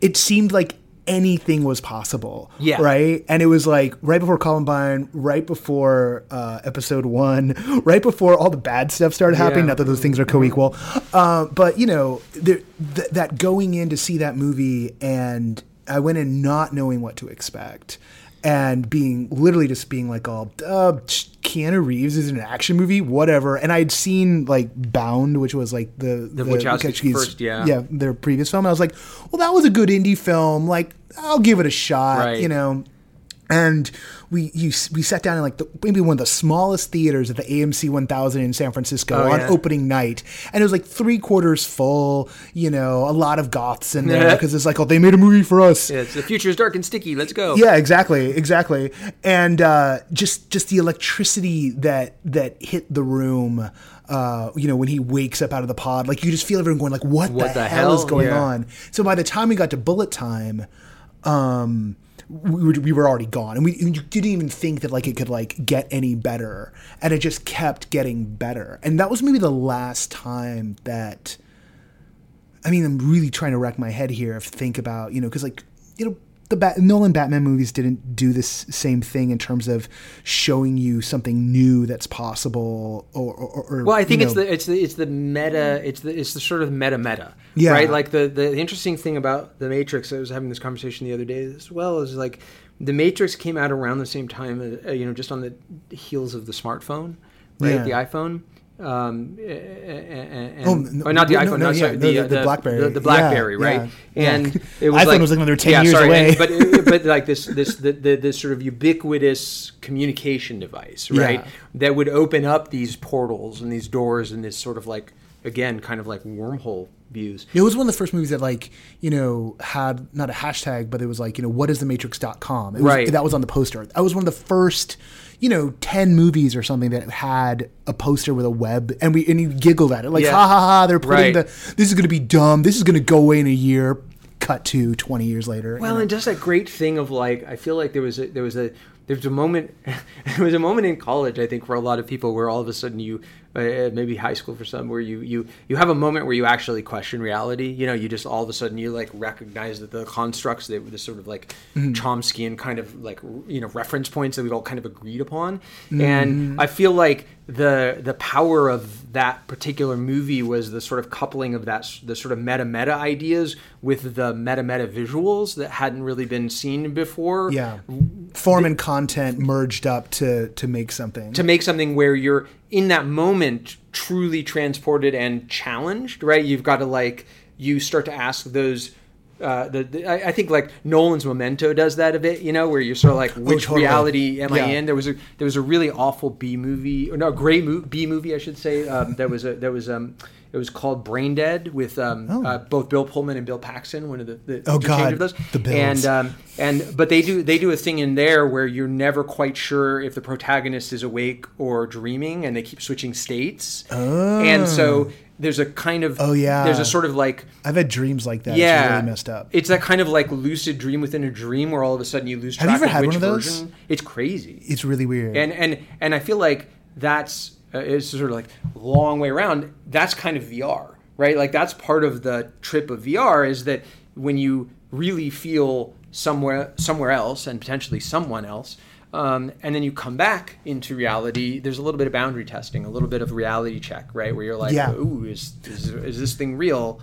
it seemed like anything was possible. Yeah. Right. And it was like right before Columbine, right before uh, episode one, right before all the bad stuff started happening. Yeah. Not that those things are co-equal. Uh, but, you know, there, th- that going in to see that movie, and I went in not knowing what to expect and being literally just being like, all uh, Keanu Reeves is in an action movie, whatever. And I had seen like Bound, which was like the, the, the Wachowski's first, yeah. yeah, their previous film. And I was like, well, that was a good indie film. Like, I'll give it a shot, right. you know? And we you, we sat down in like the, maybe one of the smallest theaters at the A M C one thousand in San Francisco oh, on yeah. opening night, and it was like three quarters full. You know, a lot of goths in there because it's like, oh, they made a movie for us. Yeah, it's the future's dark and sticky. Let's go. Yeah, exactly, exactly. And uh, just just the electricity that that hit the room. Uh, you know, when he wakes up out of the pod, like you just feel everyone going like, what, what the, the hell, hell is going yeah. on? So by the time we got to bullet time. Um, we were already gone, and we you didn't even think that like it could like get any better, and it just kept getting better. And that was maybe the last time that, I mean, I'm really trying to rack my head here to think about, you know, because like, you know, the Bat- Nolan Batman movies didn't do this same thing in terms of showing you something new that's possible, or, or, or well, I think it's know. the it's the it's the meta it's the it's the sort of meta meta. Yeah. Right. Like the, the interesting thing about The Matrix, I was having this conversation the other day as well, is like The Matrix came out around the same time, uh, you know, just on the heels of the smartphone, right? Yeah. The iPhone. Um, and, and, oh, no, or not the no, iPhone, no, no, sorry, yeah, the, the, the, the Blackberry, the, the Blackberry, yeah, right? Yeah. And it was iPhone like, was like when they were ten yeah, years sorry, away. And, but it, but like this this the, the this sort of ubiquitous communication device, right? Yeah. That would open up these portals and these doors and this sort of like, again, kind of like wormhole views. It was one of the first movies that like, you know, had not a hashtag, but it was like, you know, what is the matrix dot com? Right. That was on the poster. That was one of the first, you know, ten movies or something that had a poster with a web, and we and you giggled at it. Like, yeah. ha ha ha, they're putting right. the, this is going to be dumb. This is going to go away in a year. Cut to twenty years later. Well, you know? And just that great thing of like, I feel like there was a, there was a, there was a moment, there was a moment in college, I think, for a lot of people where all of a sudden you, uh, maybe high school for some, where you, you, you have a moment where you actually question reality. You know, you just all of a sudden you like recognize that the constructs, that were this sort of like mm-hmm. Chomskyan kind of like, you know, reference points that we've all kind of agreed upon. Mm-hmm. And I feel like the the power of that particular movie was the sort of coupling of that the sort of meta meta ideas with the meta meta visuals that hadn't really been seen before. Yeah, form and content merged up to to make something to make something where you're in that moment truly transported and challenged. Right, you've got to like you start to ask those. Uh, the, the, I, I think like Nolan's Memento does that a bit, you know, where you're sort of like, which oh, totally. reality am yeah. I in? There was a there was a really awful B movie, or no, great mo- B movie, I should say. Um, that was a that was um, it was called Brain Dead with um, oh. uh, both Bill Pullman and Bill Paxton, one of the, the oh god, of those. The Bills. And um, and but they do they do a thing in there where you're never quite sure if the protagonist is awake or dreaming, and they keep switching states, oh. and so. There's a kind of oh yeah. There's a sort of like I've had dreams like that. Yeah, it's really messed up. It's that kind of like lucid dream within a dream where all of a sudden you lose track of which version. Have you ever had one of those? It's crazy. It's really weird. And and and I feel like that's uh, it's sort of like long way around. That's kind of V R, right? Like that's part of the trip of V R is that when you really feel somewhere somewhere else and potentially someone else. Um, and then you come back into reality, there's a little bit of boundary testing, a little bit of reality check, right? Where you're like, yeah. ooh, is, is is this thing real?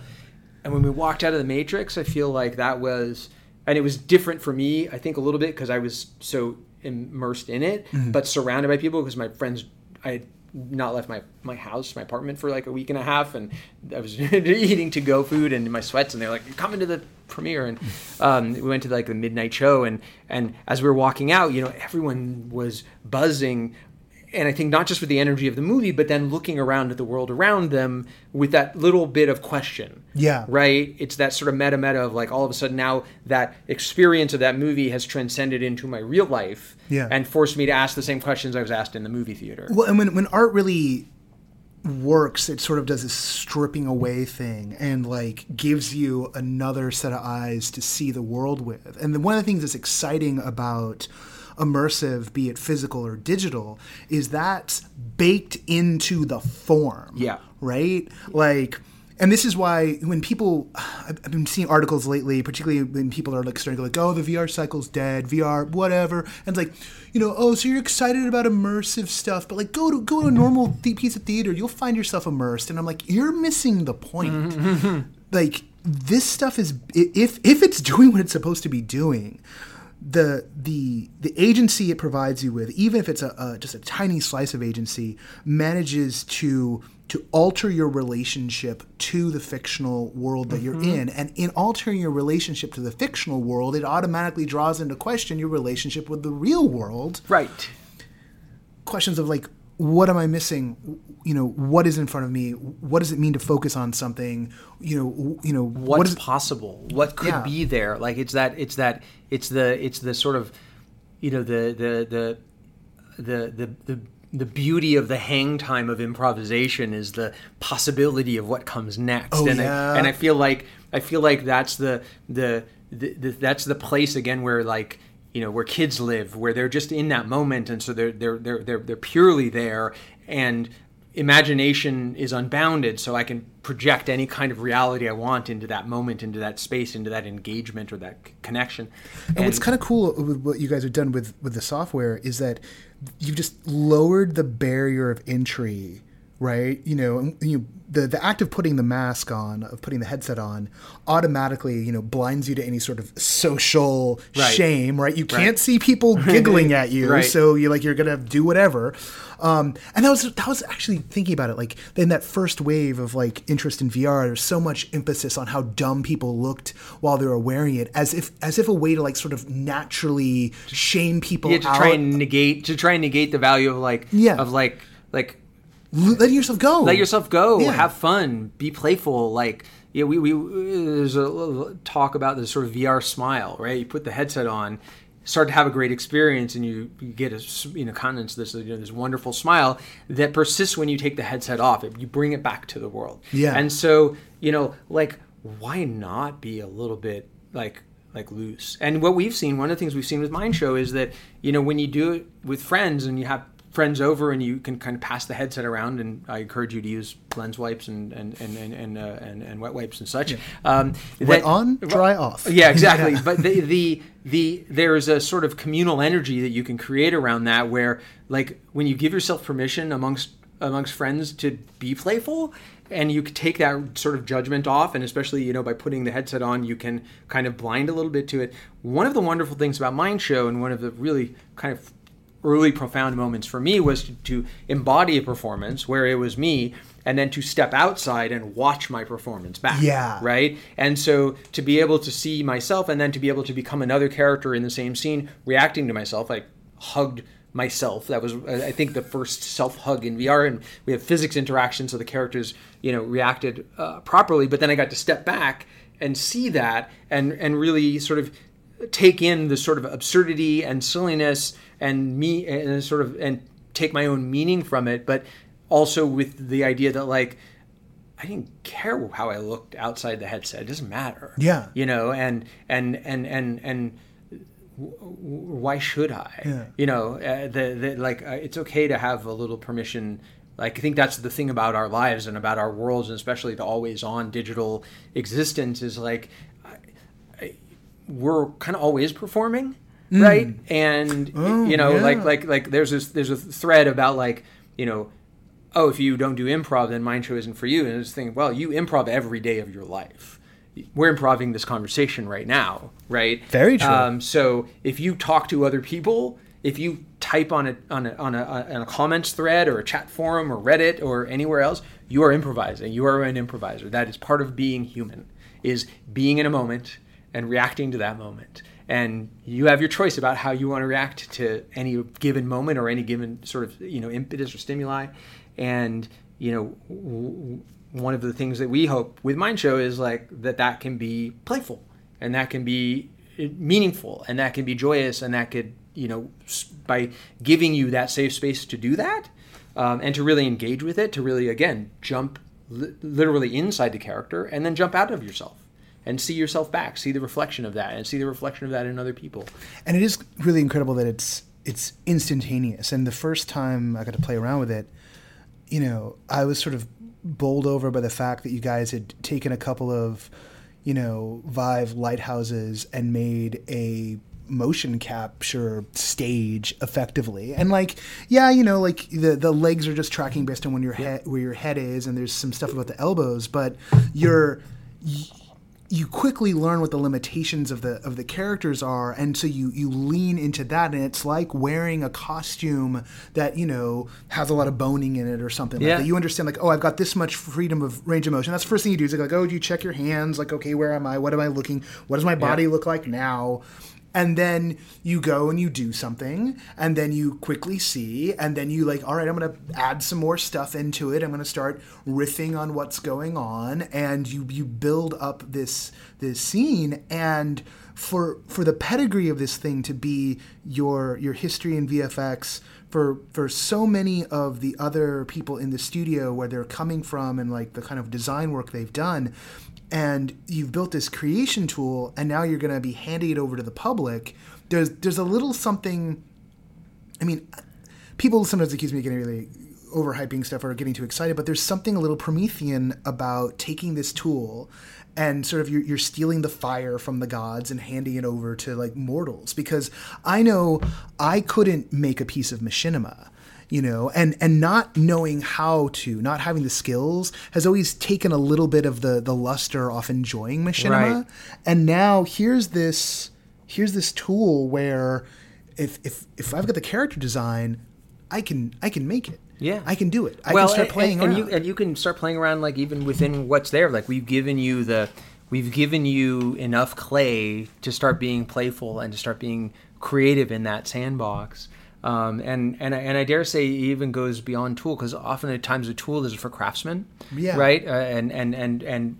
And when we walked out of the Matrix, I feel like that was, and it was different for me, I think a little bit because I was so immersed in it, mm-hmm. but surrounded by people because my friends, I had not left my, my house, my apartment for like a week and a half, and I was eating to-go food and in my sweats, and they were like, you're coming to the premiere, and um we went to like the midnight show, and and as we were walking out, you know, everyone was buzzing, and I think not just with the energy of the movie, but then looking around at the world around them with that little bit of question. Yeah, right, it's that sort of meta meta of like all of a sudden now that experience of that movie has transcended into my real life, yeah, and forced me to ask the same questions I was asked in the movie theater. Well, and when when art really works, it sort of does this stripping away thing and like gives you another set of eyes to see the world with. And then one of the things that's exciting about immersive, be it physical or digital, is that's baked into the form. Yeah. Right? Like, and this is why when people, I've been seeing articles lately, particularly when people are like starting to go like, oh, the V R cycle's dead, V R, whatever. And it's like, you know, oh, so you're excited about immersive stuff, but like go to go to a normal piece of theater, you'll find yourself immersed. And I'm like, you're missing the point. Like this stuff is, if if it's doing what it's supposed to be doing, the the the agency it provides you with, even if it's a, a just a tiny slice of agency, manages to to alter your relationship to the fictional world that mm-hmm. you're in. And in altering your relationship to the fictional world, it automatically draws into question your relationship with the real world. Right. Questions of like, what am I missing? You know, what is in front of me? What does it mean to focus on something? You know, you know, what's what is, possible? What could yeah. be there? Like it's that, it's that, it's the, it's the sort of, you know, the, the, the, the, the, the the beauty of the hang time of improvisation is the possibility of what comes next. Oh, and yeah. I, and I feel like I feel like that's the, the the the that's the place again where like, you know, where kids live, where they're just in that moment, and so they're they're they're they're, they're purely there, and imagination is unbounded, so I can project any kind of reality I want into that moment, into that space, into that engagement or that c- connection. And, and what's kind of cool with what you guys have done with, with the software is that you've just lowered the barrier of entry, right? You know, and you, the, the act of putting the mask on, of putting the headset on, automatically, you know, blinds you to any sort of social right. shame, right? You can't right. see people giggling at you, right. so you're like, you're going to do whatever. Um, and that was, that was actually thinking about it, like in that first wave of like interest in V R, there's so much emphasis on how dumb people looked while they were wearing it, as if as if a way to like sort of naturally shame people yeah, to out. try and negate to try and negate the value of like yeah. of like like let yourself go, let yourself go, yeah. have fun, be playful, like. Yeah, we we there's a talk about this sort of V R smile, right? You put the headset on, start to have a great experience, and you, you get a you know countenance this you know this wonderful smile that persists when you take the headset off. It, you bring it back to the world. Yeah. And so you know, like, why not be a little bit like like loose? And what we've seen, one of the things we've seen with Mindshow is that you know when you do it with friends and you have friends over and you can kind of pass the headset around, and I encourage you to use lens wipes and and and and and, uh, and, and wet wipes and such. Yeah. Um, wet that, on, dry off. Yeah, exactly. Yeah. But the, the the there's a sort of communal energy that you can create around that, where like when you give yourself permission amongst amongst friends to be playful, and you can take that sort of judgment off, and especially, you know, by putting the headset on, you can kind of blind a little bit to it. One of the wonderful things about Mindshow, and one of the really kind of early profound moments for me, was to, to embody a performance where it was me, and then to step outside and watch my performance back. Yeah. Right? And so to be able to see myself, and then to be able to become another character in the same scene, reacting to myself, I hugged myself. That was, I think, the first self-hug in V R, and we have physics interaction, so the characters, you know, reacted uh, properly. But then I got to step back and see that, and and really sort of take in the sort of absurdity and silliness, and me, and sort of, and take my own meaning from it, but also with the idea that, like, I didn't care how I looked outside the headset. It doesn't matter. Yeah. You know, and and and and and why should I? Yeah. You know, uh, the, the, like, uh, it's okay to have a little permission. Like, I think that's the thing about our lives and about our worlds, and especially the always-on digital existence, is like I, I, we're kind of always performing, mm. right? And oh, you know, yeah. like like like there's this there's a thread about, like, you know, oh, if you don't do improv, then Mindshow isn't for you. And it's thinking, well, you improv every day of your life. We're improving this conversation right now, right? Very true. Um, so if you talk to other people, if you type on a on a, on a on a comments thread or a chat forum or Reddit or anywhere else, you are improvising. You are an improviser. That is part of being human, is being in a moment and reacting to that moment. And you have your choice about how you want to react to any given moment or any given sort of, you know, impetus or stimuli. And, you know, W- w- one of the things that we hope with Mindshow is, like, that that can be playful, and that can be meaningful, and that can be joyous, and that could, you know, by giving you that safe space to do that, um, and to really engage with it, to really, again, jump li- literally inside the character, and then jump out of yourself and see yourself back, see the reflection of that, and see the reflection of that in other people. And it is really incredible that it's it's instantaneous. And the first time I got to play around with it, you know, I was sort of bowled over by the fact that you guys had taken a couple of, you know, Vive lighthouses and made a motion capture stage effectively. And, like, yeah, you know, like the the legs are just tracking based on when your head where your head is, and there's some stuff about the elbows, but you're you, you quickly learn what the limitations of the of the characters are, and so you you lean into that, and it's like wearing a costume that, you know, has a lot of boning in it or something yeah. like that. You understand, like, oh, I've got this much freedom of range of motion. That's the first thing you do, is like, oh, you check your hands, like, okay, where am I? What am I looking? What does my body yeah. look like now? And then you go and you do something, and then you quickly see, and then you, like, all right, I'm going to add some more stuff into it. I'm going to start riffing on what's going on, and you you build up this this scene. And for for the pedigree of this thing to be your your history in V F X, for for so many of the other people in the studio, where they're coming from, and, like, the kind of design work they've done. And you've built this creation tool, and now you're going to be handing it over to the public. There's there's a little something. I mean, people sometimes accuse me of getting really overhyping stuff or getting too excited, but there's something a little Promethean about taking this tool and sort of you're, you're stealing the fire from the gods and handing it over to, like, mortals. Because I know I couldn't make a piece of machinima. You know, and, and not knowing how to, not having the skills, has always taken a little bit of the, the luster off enjoying machinima. Right. And now here's this here's this tool where if if if I've got the character design, I can I can make it. Yeah, I can do it. I well, can start and, playing and, around. And you, and you can start playing around, like, even within what's there. Like, we've given you the we've given you enough clay to start being playful and to start being creative in that sandbox. Um, and, and, and I dare say it even goes beyond tool, because often at times a tool is for craftsmen, yeah. right? Uh, and and, and, and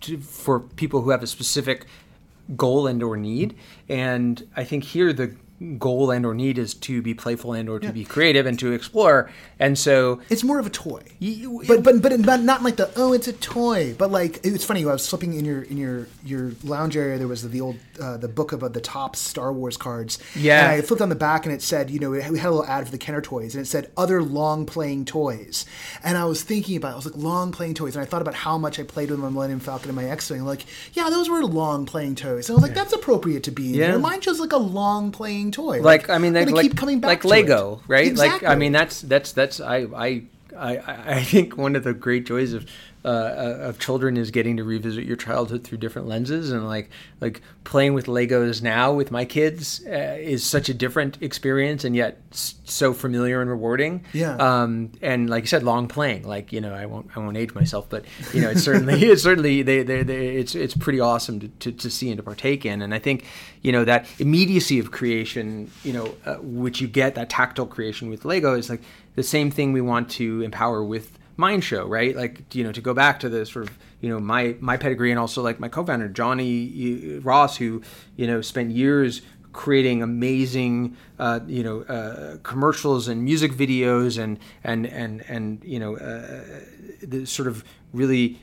to, for people who have a specific goal and or need. And I think here the goal and or need is to be playful and or to yeah. be creative and to explore. And so it's more of a toy, you, but, but but but not like the oh it's a toy. But like it's funny. I was slipping in your in your your lounge area. There was the, the old uh, the book of uh, the top Star Wars cards. Yeah, and I flipped on the back and it said, you know, we had a little ad for the Kenner toys and it said other long playing toys. And I was thinking about it. I was like long playing toys, and I thought about how much I played with my Millennium Falcon and my X-Wing. Like yeah, those were long playing toys. And I was like yeah. that's appropriate to be in yeah. there. Mine just like a long playing toy. Like, like I mean, they like, keep coming back like to Lego, it. Right? Exactly. Like I mean, that's that's that's I I I I think one of the great joys of uh, of children is getting to revisit your childhood through different lenses, and like like playing with Legos now with my kids uh, is such a different experience, and yet so familiar and rewarding. Yeah. Um. And like you said, long playing. Like you know, I won't I won't age myself, but you know, it's certainly it's certainly they they it's it's pretty awesome to, to to see and to partake in. And I think you know that immediacy of creation, you know, uh, which you get that tactile creation with Lego is like the same thing we want to empower with Mindshow, right? Like, you know, to go back to the sort of, you know, my, my pedigree and also like my co-founder, Johnny Ross, who, you know, spent years creating amazing, uh, you know, uh, commercials and music videos and, and, and, and you know, uh, the sort of really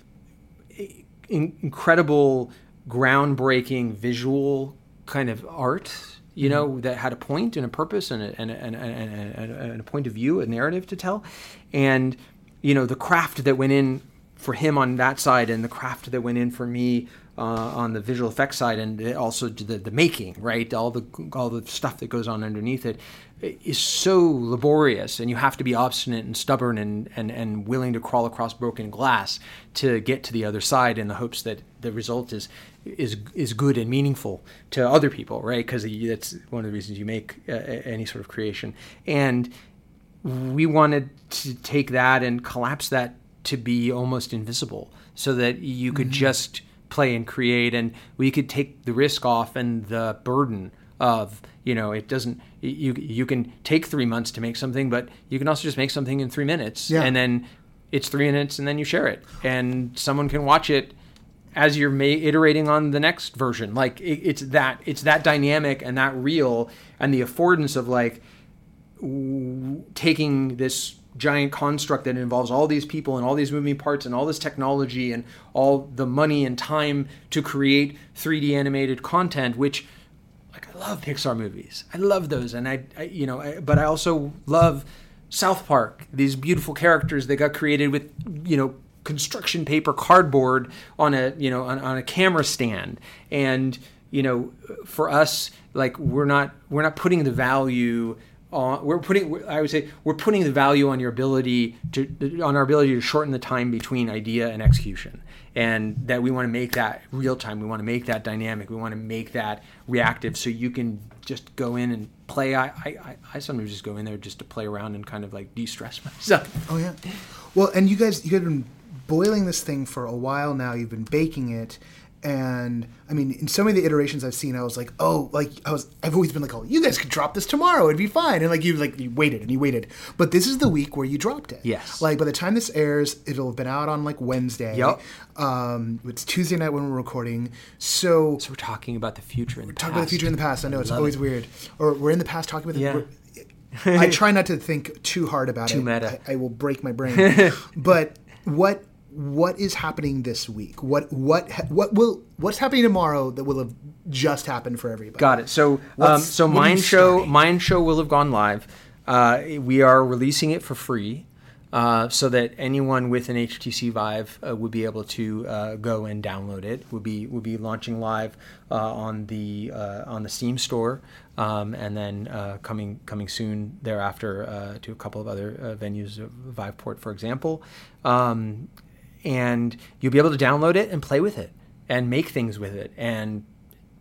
in- incredible, groundbreaking visual kind of art, you know, mm-hmm. that had a point and a purpose and a, and, a, and, a, and, a, and a point of view, a narrative to tell. And, you know, the craft that went in for him on that side and the craft that went in for me uh, on the visual effects side and also the, the making, right? All the all the stuff that goes on underneath it is so laborious, and you have to be obstinate and stubborn and, and, and willing to crawl across broken glass to get to the other side in the hopes that the result is is is good and meaningful to other people, right? Because that's one of the reasons you make uh, any sort of creation. And we wanted to take that and collapse that to be almost invisible so that you could mm-hmm. just play and create, and we could take the risk off and the burden of, you know, it doesn't, you you can take three months to make something, but you can also just make something in three minutes yeah. and then it's three minutes and then you share it and someone can watch it as you're ma- iterating on the next version. Like it, it's that, it's that dynamic and that real and the affordance of like w- taking this giant construct that involves all these people and all these moving parts and all this technology and all the money and time to create three D animated content, which like I love Pixar movies. I love those. And I, I you know, I, but I also love South Park, these beautiful characters that got created with, you know, construction paper cardboard on a you know on, on a camera stand. And you know, for us, like we're not we're not putting the value on we're putting I would say we're putting the value on your ability to on our ability to shorten the time between idea and execution, and that we want to make that real time, we want to make that dynamic, we want to make that reactive so you can just go in and play. I I, I sometimes just go in there just to play around and kind of like de-stress myself. Oh yeah. Well, and you guys you guys have been boiling this thing for a while now. You've been baking it, and I mean, in so many of the iterations I've seen, I was like, oh, like I was, I've always been like, oh, you guys could drop this tomorrow, it'd be fine, and like you like you waited and you waited, but this is the week where you dropped it. Yes. Like by the time this airs, it'll have been out on like Wednesday. Yep. Um, it's Tuesday night when we're recording, so so we're talking about the future in the past. Talking about the future in the past. I know I it's always it. weird, or we're in the past talking about the. Yeah. I try not to think too hard about too it. Too meta. I, I will break my brain. But what? What is happening this week? What what what will what's happening tomorrow that will have just happened for everybody? Got it. So um, so Mindshow Mindshow will have gone live. Uh, we are releasing it for free, uh, so that anyone with an H T C Vive uh, would be able to uh, go and download it. We'll be we'll be launching live uh, on the uh, on the Steam store, um, and then uh, coming coming soon thereafter uh, to a couple of other uh, venues, Viveport, for example. Um, And you'll be able to download it and play with it and make things with it and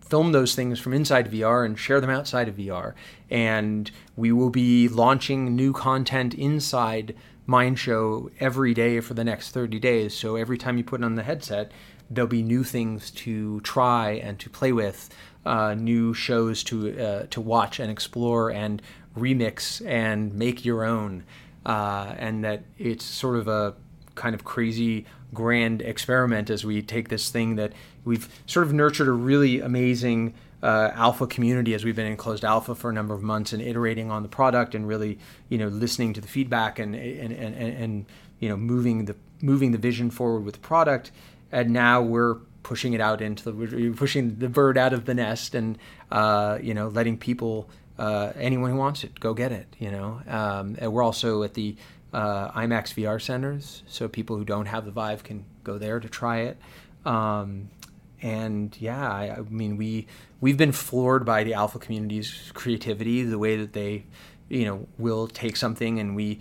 film those things from inside V R and share them outside of V R. And we will be launching new content inside Mindshow every day for the next thirty days. So every time you put on the headset, there'll be new things to try and to play with, uh, new shows to uh, to watch and explore and remix and make your own. Uh, and that it's sort of a kind of crazy grand experiment as we take this thing that we've sort of nurtured a really amazing Uh, alpha community as we've been in closed alpha for a number of months and iterating on the product and really, you know, listening to the feedback and and and, and, and you know moving the moving the vision forward with the product. And now we're pushing it out into the we're pushing the bird out of the nest and uh, you know letting people uh, anyone who wants it go get it. You know, um, and we're also at the uh, IMAX V R centers, so people who don't have the Vive can go there to try it. Um, And yeah, I, I mean, we, we've been floored by the alpha community's creativity, the way that they, you know, will take something and we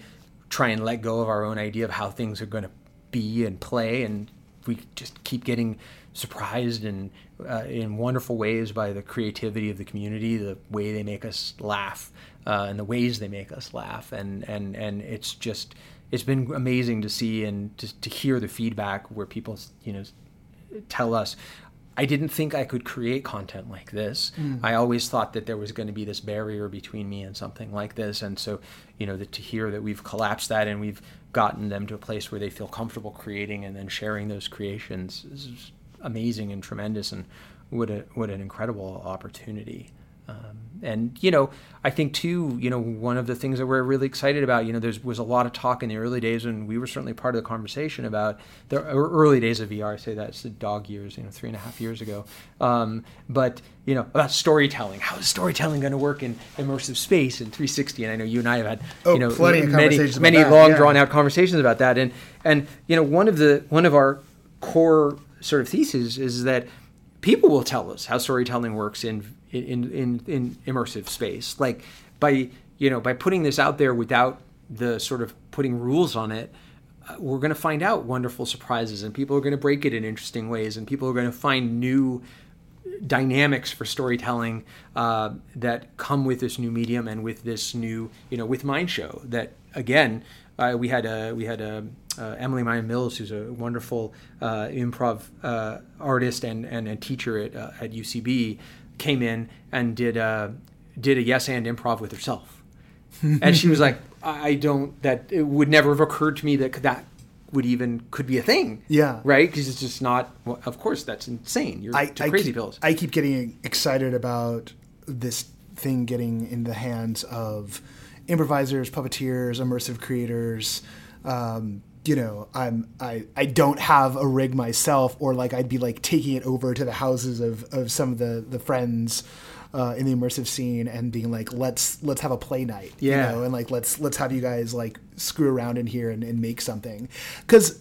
try and let go of our own idea of how things are going to be and play. And we just keep getting surprised and uh, in wonderful ways by the creativity of the community, the way they make us laugh uh, and the ways they make us laugh. And, and, and it's just, it's been amazing to see and to, to hear the feedback where people, you know, tell us, I didn't think I could create content like this. Mm. I always thought that there was going to be this barrier between me and something like this. And so, you know, the, to hear that we've collapsed that and we've gotten them to a place where they feel comfortable creating and then sharing those creations is amazing and tremendous. And what a, what an incredible opportunity. Um, and, you know, I think, too, you know, one of the things that we're really excited about, you know, there was a lot of talk in the early days, and we were certainly part of the conversation about the early days of V R. I say that's the dog years, you know, three and a half years ago. Um, but, you know, about storytelling. How is storytelling going to work in immersive space and three sixty? And I know you and I have had, oh, you know, plenty many, of conversations many, about many long, yeah. drawn-out conversations about that. And, and you know, one of the one of our core sort of theses is that people will tell us how storytelling works in in in in immersive space. Like by you know by putting this out there without the sort of putting rules on it, uh, we're going to find out wonderful surprises, and people are going to break it in interesting ways, and people are going to find new dynamics for storytelling uh, that come with this new medium and with this new you know with Mindshow. That again, uh, we had a we had a. Uh, Emily Maya Mills, who's a wonderful uh, improv uh, artist and, and a teacher at uh, at U C B, came in and did a, did a yes and improv with herself, and she was like, "I don't that it would never have occurred to me that that would even could be a thing." Yeah, right? Because it's just not. Well, of course, that's insane. You're I, to I crazy keep, pills. I keep getting excited about this thing getting in the hands of improvisers, puppeteers, immersive creators. Um, You know, I'm I, I don't have a rig myself, or like I'd be like taking it over to the houses of, of some of the the friends uh, in the immersive scene and being like, let's let's have a play night, yeah. you know, and like let's let's have you guys like screw around in here and, and make something, because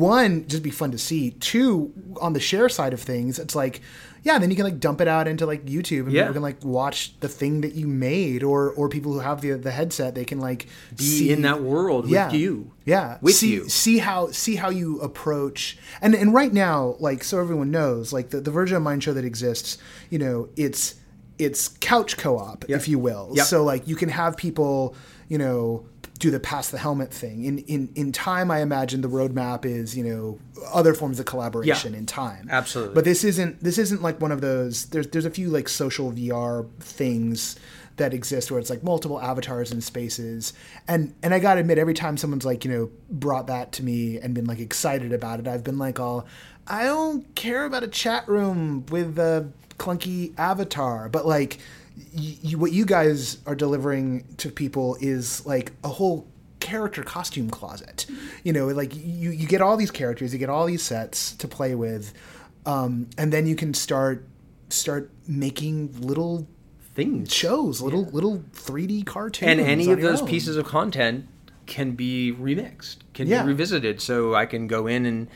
one, just be fun to see. Two, on the share side of things, it's like, yeah, then you can like dump it out into like YouTube, and yeah. people can like watch the thing that you made, or or people who have the the headset, they can like be see, in that world yeah, with you, yeah, with see, you. See how see how you approach, and and right now, like so everyone knows, like the, the version of Mindshow that exists, you know, it's it's couch co-op, yep. if you will. Yep. So like you can have people, you know, do the pass the helmet thing. In in in time, I imagine the roadmap is, you know, other forms of collaboration yeah, in time. Absolutely. But this isn't this isn't like one of those. There's there's a few like social V R things that exist where it's like multiple avatars in spaces. And and I gotta admit, every time someone's like, you know, brought that to me and been like excited about it, I've been like, all I don't care about a chat room with a clunky avatar, but like. You, you, what you guys are delivering to people is like a whole character costume closet. You know, like you, you get all these characters, you get all these sets to play with, um, and then you can start start making little things, shows, little yeah. little three D cartoons. And any of those own. pieces of content can be remixed, can yeah. be revisited. So I can go in and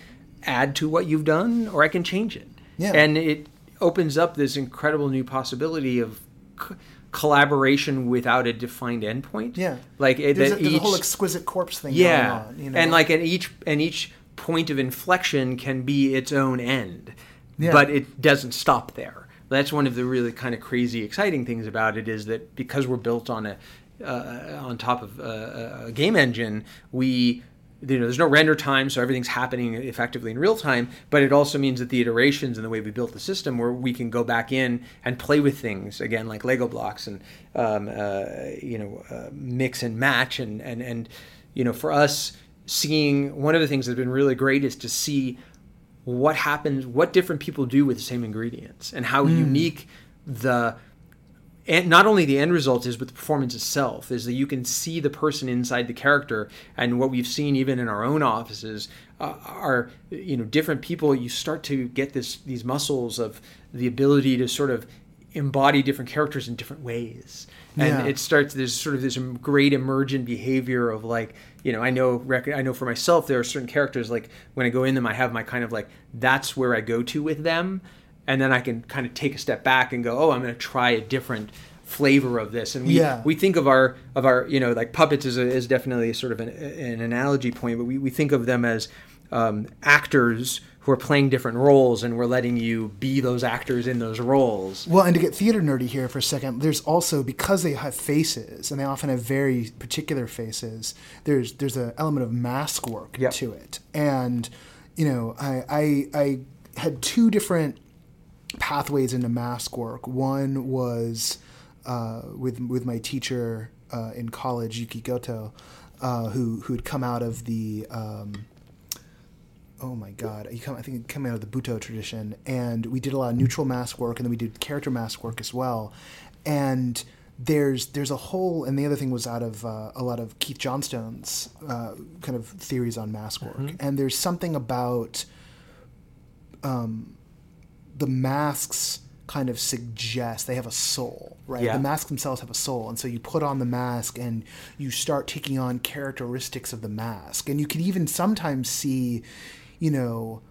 add to what you've done, or I can change it. Yeah. And it opens up this incredible new possibility of C- collaboration without a defined endpoint. Yeah, like it, there's, a, there's each, a whole exquisite corpse thing yeah, going on. You know? And like at each and each point of inflection can be its own end, yeah. but it doesn't stop there. That's one of the really kind of crazy, exciting things about it is that because we're built on a uh, on top of a, a game engine, we. You know, there's no render time, so everything's happening effectively in real time, but it also means that the iterations and the way we built the system where we can go back in and play with things, again, like Lego blocks and, um, uh, you know, uh, mix and match. And, and, and, you know, for us, seeing, one of the things that's been really great is to see what happens, what different people do with the same ingredients, and how mm. unique the, and not only the end result is, but the performance itself is, that you can see the person inside the character. And what we've seen even in our own offices uh, are, you know, different people. You start to get this, these muscles of the ability to sort of embody different characters in different ways. And yeah. it starts, there's sort of this great emergent behavior of, like, you know, I know I know for myself, there are certain characters, like, when I go in them, I have my kind of, like, that's where I go to with them. And then I can kind of take a step back and go, oh, I'm going to try a different flavor of this. And we yeah. we think of our, of our you know, like, puppets is, a, is definitely sort of an, an analogy point, but we, we think of them as um, actors who are playing different roles, and we're letting you be those actors in those roles. Well, and to get theater nerdy here for a second, there's also, because they have faces, and they often have very particular faces, there's there's an element of mask work yep. to it. And, you know, I, I I had two different pathways into mask work. One was uh, with with my teacher uh, in college, Yuki Goto, uh, who who'd come out of the um, Oh my God! You come, I think coming out of the Butoh tradition, and we did a lot of neutral mask work, and then we did character mask work as well. And there's there's a whole, and the other thing was out of uh, a lot of Keith Johnstone's uh, kind of theories on mask work. Mm-hmm. And there's something about um, the masks kind of suggest they have a soul, right? Yeah. The masks themselves have a soul, and so you put on the mask, and you start taking on characteristics of the mask, and you can even sometimes see, you know,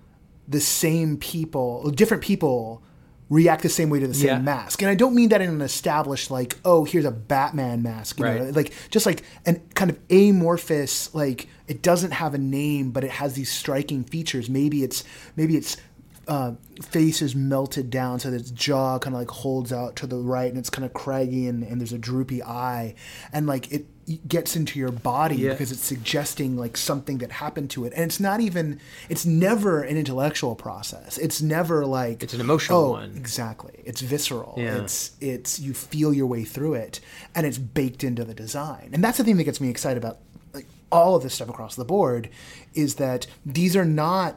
the same people, different people react the same way to the same yeah. mask. And I don't mean that in an established, like, oh, here's a Batman mask. You right. know, like, just like an kind of amorphous, like, it doesn't have a name, but it has these striking features. Maybe it's, maybe it's, Uh, face is melted down so that its jaw kind of like holds out to the right, and it's kind of craggy, and, and there's a droopy eye, and like it gets into your body yeah. because it's suggesting like something that happened to it. And it's not even, it's never an intellectual process. It's never like, it's an emotional oh, one. Exactly. It's visceral. Yeah. It's, it's, you feel your way through it, and it's baked into the design. And that's the thing that gets me excited about like all of this stuff across the board, is that these are not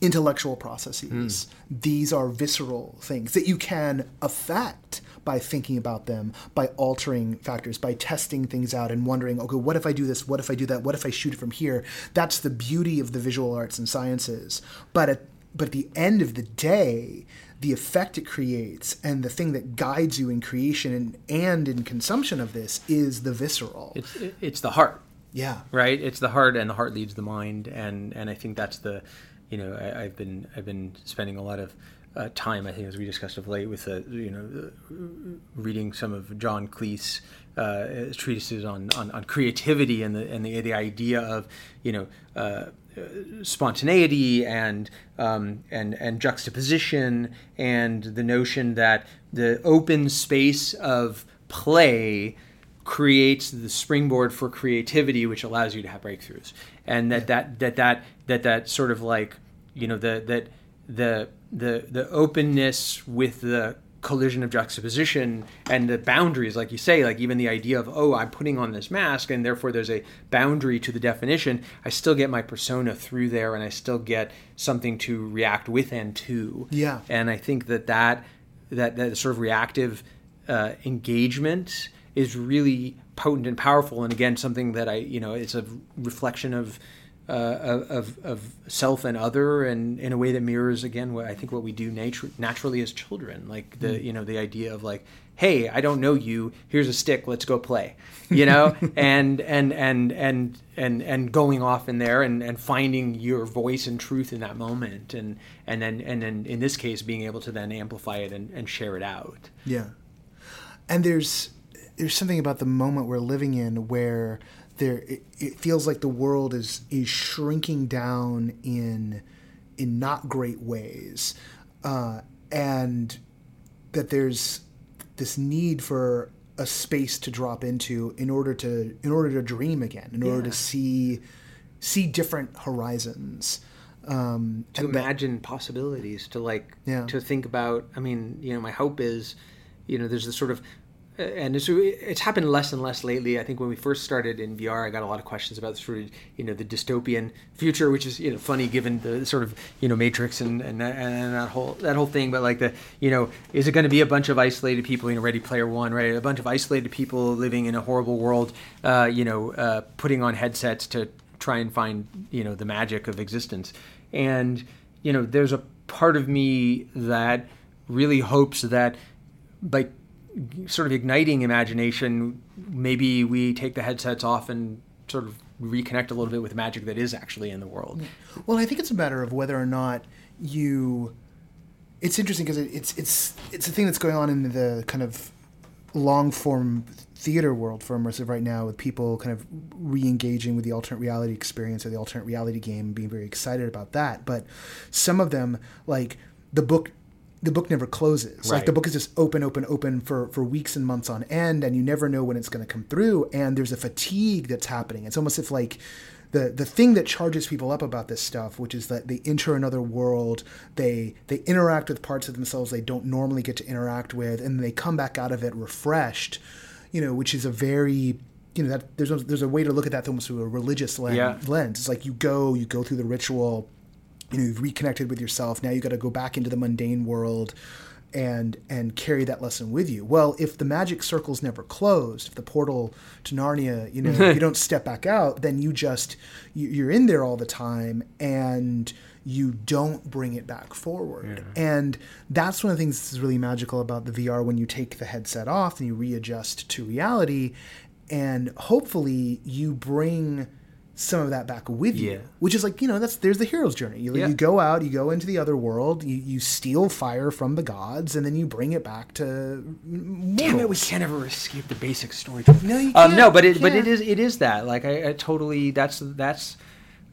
intellectual processes. Mm. These are visceral things that you can affect by thinking about them, by altering factors, by testing things out and wondering, okay, what if I do this? What if I do that? What if I shoot it from here? That's the beauty of the visual arts and sciences. But at, but at the end of the day, the effect it creates and the thing that guides you in creation and, and in consumption of this is the visceral. It's, it's the heart. Yeah. Right? It's the heart, and the heart leads the mind. And, and I think that's the... You know, I, I've been I've been spending a lot of uh, time, I think, as we discussed of late, with uh, you know uh, reading some of John Cleese uh, treatises on, on, on creativity and the and the, the idea of you know uh, spontaneity and um, and and juxtaposition, and the notion that the open space of play creates the springboard for creativity, which allows you to have breakthroughs. And that, that that that that that sort of like, you know, the that the the the openness with the collision of juxtaposition and the boundaries, like you say, like even the idea of, oh, I'm putting on this mask and therefore there's a boundary to the definition. I still get my persona through there, and I still get something to react with and to. Yeah. And I think that that that, that sort of reactive uh, engagement is really potent and powerful, and again, something that I, you know, it's a reflection of, uh, of, of self and other, and in a way that mirrors, again, what I think what we do natu- naturally as children, like the, you know, the idea of like, hey, I don't know you, here's a stick, let's go play, you know, and and and and and and going off in there and, and finding your voice and truth in that moment, and and then and then in this case, being able to then amplify it and, and share it out. Yeah, and there's. There's something about the moment we're living in where there it, it feels like the world is is shrinking down in in not great ways, uh, and that there's this need for a space to drop into in order to in order to dream again, in yeah. order to see see different horizons. Um, to imagine that, possibilities, to like yeah. to think about. I mean, you know, my hope is, you know, there's this sort of and it's it's happened less and less lately. I think when we first started in V R, I got a lot of questions about sort of, you know, the dystopian future, which is, you know, funny given the sort of, you know, Matrix and and that, and that whole that whole thing. But like the, you know, is it going to be a bunch of isolated people, you know, Ready Player One, right? A bunch of isolated people living in a horrible world, uh, you know, uh, putting on headsets to try and find, you know, the magic of existence. And, you know, there's a part of me that really hopes that by sort of igniting imagination, maybe we take the headsets off and sort of reconnect a little bit with magic that is actually in the world. Well, I think it's a matter of whether or not you... It's interesting because it's it's it's a thing that's going on in the kind of long-form theater world for immersive right now, with people kind of re-engaging with the alternate reality experience or the alternate reality game, being very excited about that. But some of them, like the book... The book never closes. Right. Like the book is just open, open, open for, for weeks and months on end, and you never know when it's going to come through. And there's a fatigue that's happening. It's almost if like the the thing that charges people up about this stuff, which is that they enter another world, they they interact with parts of themselves they don't normally get to interact with, and they come back out of it refreshed. You know, which is a very you know that there's a, there's a way to look at that almost through a religious lens. Yeah. lens. It's like you go you go through the ritual. You know, you've reconnected with yourself. Now you got to go back into the mundane world and and carry that lesson with you. Well, if the magic circle's never closed, if the portal to Narnia, you know, you don't step back out, then you just, you, you're in there all the time and you don't bring it back forward. Yeah. And that's one of the things that's really magical about the V R, when you take the headset off and you readjust to reality, and hopefully you bring some of that back with you, yeah. which is like, you know, that's, there's the hero's journey. You, yeah. you go out, you go into the other world, you, you steal fire from the gods, and then you bring it back to mortals. Damn it, we can't ever escape the basic story. No, you can't. Um, no, but it, but it is, it is that. Like, I, I totally, that's, that's,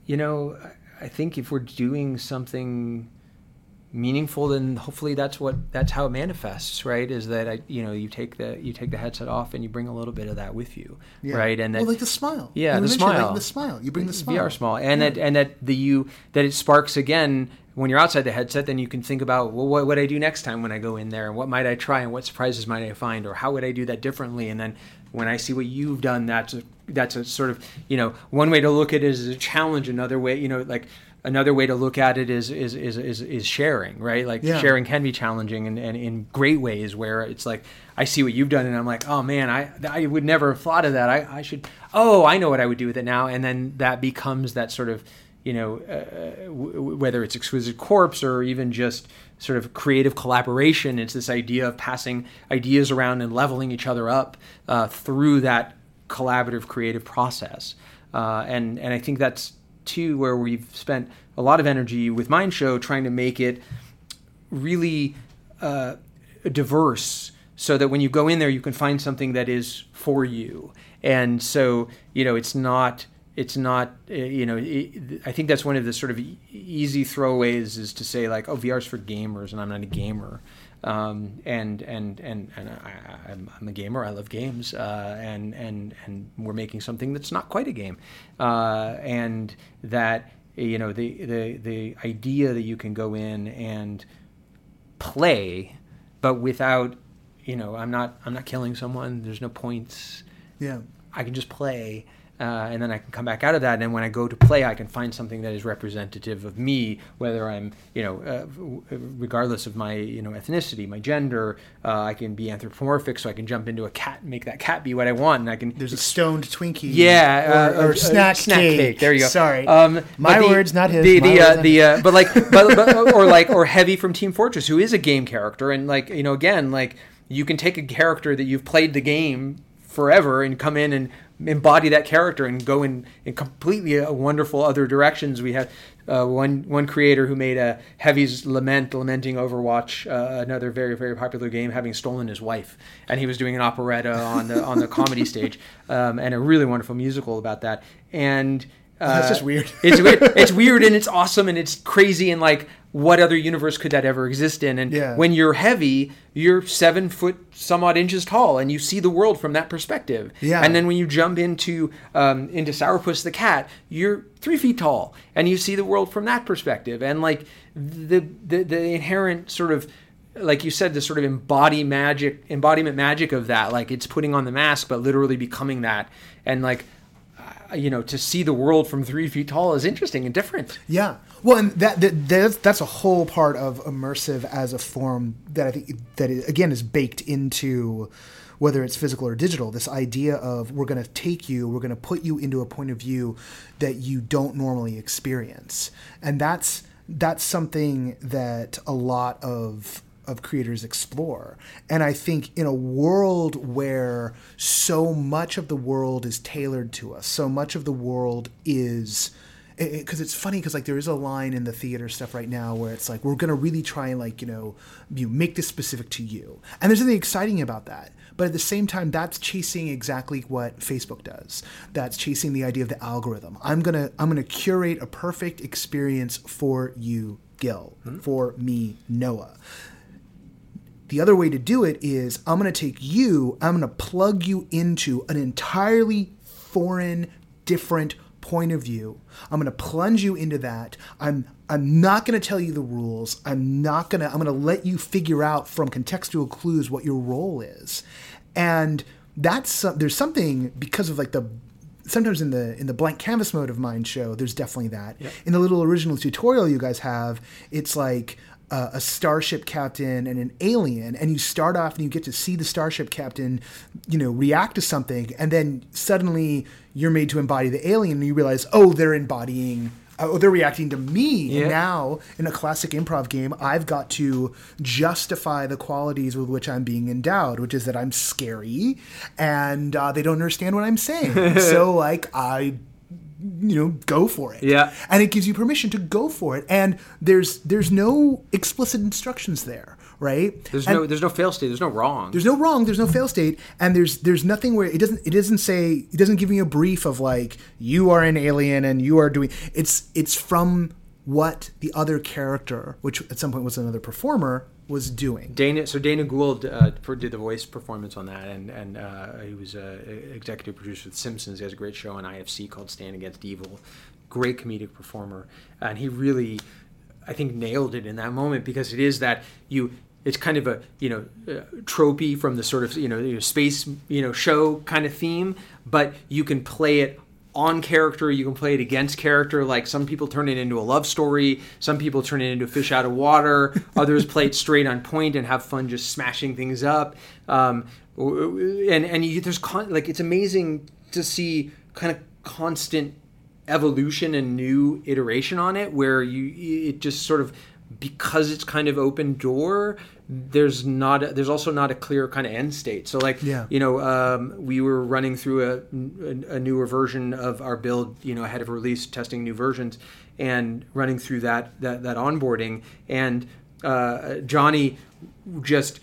you know, I think if we're doing something meaningful, then hopefully that's what, that's how it manifests, right? Is that, I, you know, you take the you take the headset off and you bring a little bit of that with you, yeah. right? And that, well, like the smile, yeah, you the smile, like the smile. You bring the smile, V R smile, and yeah. that and that the you that it sparks again when you're outside the headset. Then you can think about, well, what would I do next time when I go in there, and what might I try, and what surprises might I find, or how would I do that differently? And then when I see what you've done, that's a, that's a sort of, you know, one way to look at it is a challenge. Another way, you know, like. Another way to look at it is is is is, is sharing, right? Like yeah. sharing can be challenging, and, and in great ways where it's like, I see what you've done and I'm like, oh man, I I would never have thought of that. I, I should, oh, I know what I would do with it now. And then that becomes that sort of, you know, uh, w- whether it's Exquisite Corpse or even just sort of creative collaboration, it's this idea of passing ideas around and leveling each other up uh, through that collaborative creative process. Uh, and, and I think that's, too, where we've spent a lot of energy with Mindshow trying to make it really uh, diverse, so that when you go in there, you can find something that is for you. And so, you know, it's not, it's not, uh, you know, it, I think that's one of the sort of e- easy throwaways is to say like, oh, V R's for gamers, and I'm not a gamer. Um, and and and and I, I'm, I'm a gamer. I love games, uh, and and and we're making something that's not quite a game, uh, and that, you know, the the the idea that you can go in and play, but without, you know, I'm not I'm not killing someone. There's no points. Yeah, I can just play. Uh, and then I can come back out of that, and when I go to play, I can find something that is representative of me, whether I'm, you know, uh, w- regardless of my, you know, ethnicity, my gender. Uh, I can be anthropomorphic, so I can jump into a cat and make that cat be what I want, and I can. There's a stoned Twinkie. Yeah, or, uh, or, or snack, snack cake. cake. There you go. Sorry, um, my the, words, not his. The, the, uh, the uh, but like, but, but, or like, or Heavy from Team Fortress, who is a game character, and like, you know, again, like, you can take a character that you've played the game forever and come in and embody that character and go in, in completely a wonderful other directions. We have uh, one one creator who made a Heavy's Lament, lamenting Overwatch, uh, another very, very popular game, having stolen his wife, and he was doing an operetta on the on the comedy stage, um, and a really wonderful musical about that. And uh, that's just weird. it's weird. It's weird and it's awesome and it's crazy, and like, what other universe could that ever exist in? And yeah. when you're Heavy, you're seven foot some odd inches tall, and you see the world from that perspective. Yeah. And then when you jump into um, into Sourpuss the Cat, you're three feet tall, and you see the world from that perspective. And like the the, the inherent sort of like you said, the sort of embody magic, embodiment magic of that. Like, it's putting on the mask, but literally becoming that. And like, uh, you know, to see the world from three feet tall is interesting and different. Yeah. Well, and that, that that's, that's a whole part of immersive as a form that I think that is, again, is baked into whether it's physical or digital, this idea of we're going to take you, we're going to put you into a point of view that you don't normally experience. And that's, that's something that a lot of, of creators explore. And I think in a world where so much of the world is tailored to us, so much of the world is, because it, it's funny, because like there is a line in the theater stuff right now where it's like, we're going to really try and like, you know, you make this specific to you. And there's something exciting about that. But at the same time, that's chasing exactly what Facebook does. That's chasing the idea of the algorithm. I'm gonna I'm gonna curate a perfect experience for you, Gil, mm-hmm. for me, Noah. The other way to do it is I'm gonna take you, I'm gonna plug you into an entirely foreign, different point of view. I'm gonna plunge you into that. I'm I'm not going to tell you the rules. I'm not going to, I'm going to let you figure out from contextual clues what your role is. And that's, uh, there's something because of like the, sometimes in the, in the blank canvas mode of Mindshow, there's definitely that. Yep. In the little original tutorial you guys have, it's like uh, a starship captain and an alien. And you start off and you get to see the starship captain, you know, react to something. And then suddenly you're made to embody the alien and you realize, oh, they're embodying Oh, they're reacting to me. Yeah. Now, in a classic improv game, I've got to justify the qualities with which I'm being endowed, which is that I'm scary and uh, they don't understand what I'm saying. So, like, I, you know, go for it. Yeah. And it gives you permission to go for it. And there's there's no explicit instructions there, right? There's and no there's no fail state. There's no wrong. There's no wrong. There's no fail state. And there's there's nothing where it doesn't it doesn't say it doesn't give you a brief of like you are an alien and you are doing it's it's from what the other character, which at some point was another performer, was doing. Dana so Dana Gould uh, did the voice performance on that, and and uh, he was a executive producer with Simpsons. He has a great show on I F C called Stand Against Evil. Great comedic performer, and he really, I think, nailed it in that moment because it is that you. It's kind of a, you know, uh, tropey from the sort of, you know, you know, space, you know, show kind of theme, but you can play it on character, you can play it against character. Like some people turn it into a love story, some people turn it into fish out of water, others play it straight on point and have fun just smashing things up. Um, and and you, there's con- like it's amazing to see kind of constant evolution and new iteration on it, where you it just sort of. Because it's kind of open door, there's not. A, there's also not a clear kind of end state. So, like, yeah. you know, um, we were running through a, a, a newer version of our build, you know, ahead of release, testing new versions, and running through that that, that onboarding. And uh, Johnny just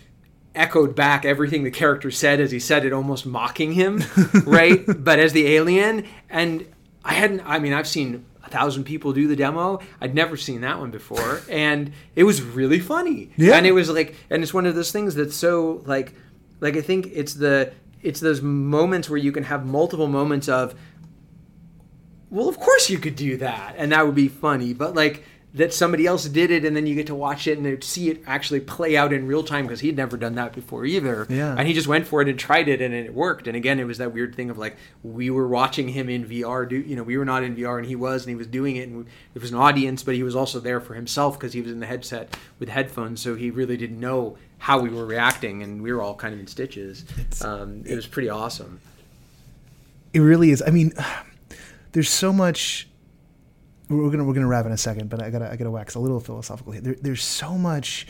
echoed back everything the character said as he said it, almost mocking him, right? But as the alien, and I hadn't. I mean, I've seen. A thousand people do the demo. I'd never seen that one before, and it was really funny. Yeah. And it was like, and it's one of those things that's so like, like I think it's the it's those moments where you can have multiple moments of, well, of course you could do that, and that would be funny, but like that somebody else did it, and then you get to watch it and see it actually play out in real time because he'd never done that before either. Yeah. And he just went for it and tried it, and it worked. And again, it was that weird thing of like we were watching him in V R. Do you know we were not in V R and he was, and he was doing it, and it was an audience, but he was also there for himself because he was in the headset with headphones, so he really didn't know how we were reacting, and we were all kind of in stitches. Um, it was pretty awesome. It really is. I mean, there's so much. We're gonna we're gonna wrap in a second, but I gotta I gotta wax a little philosophical here. There, there's so much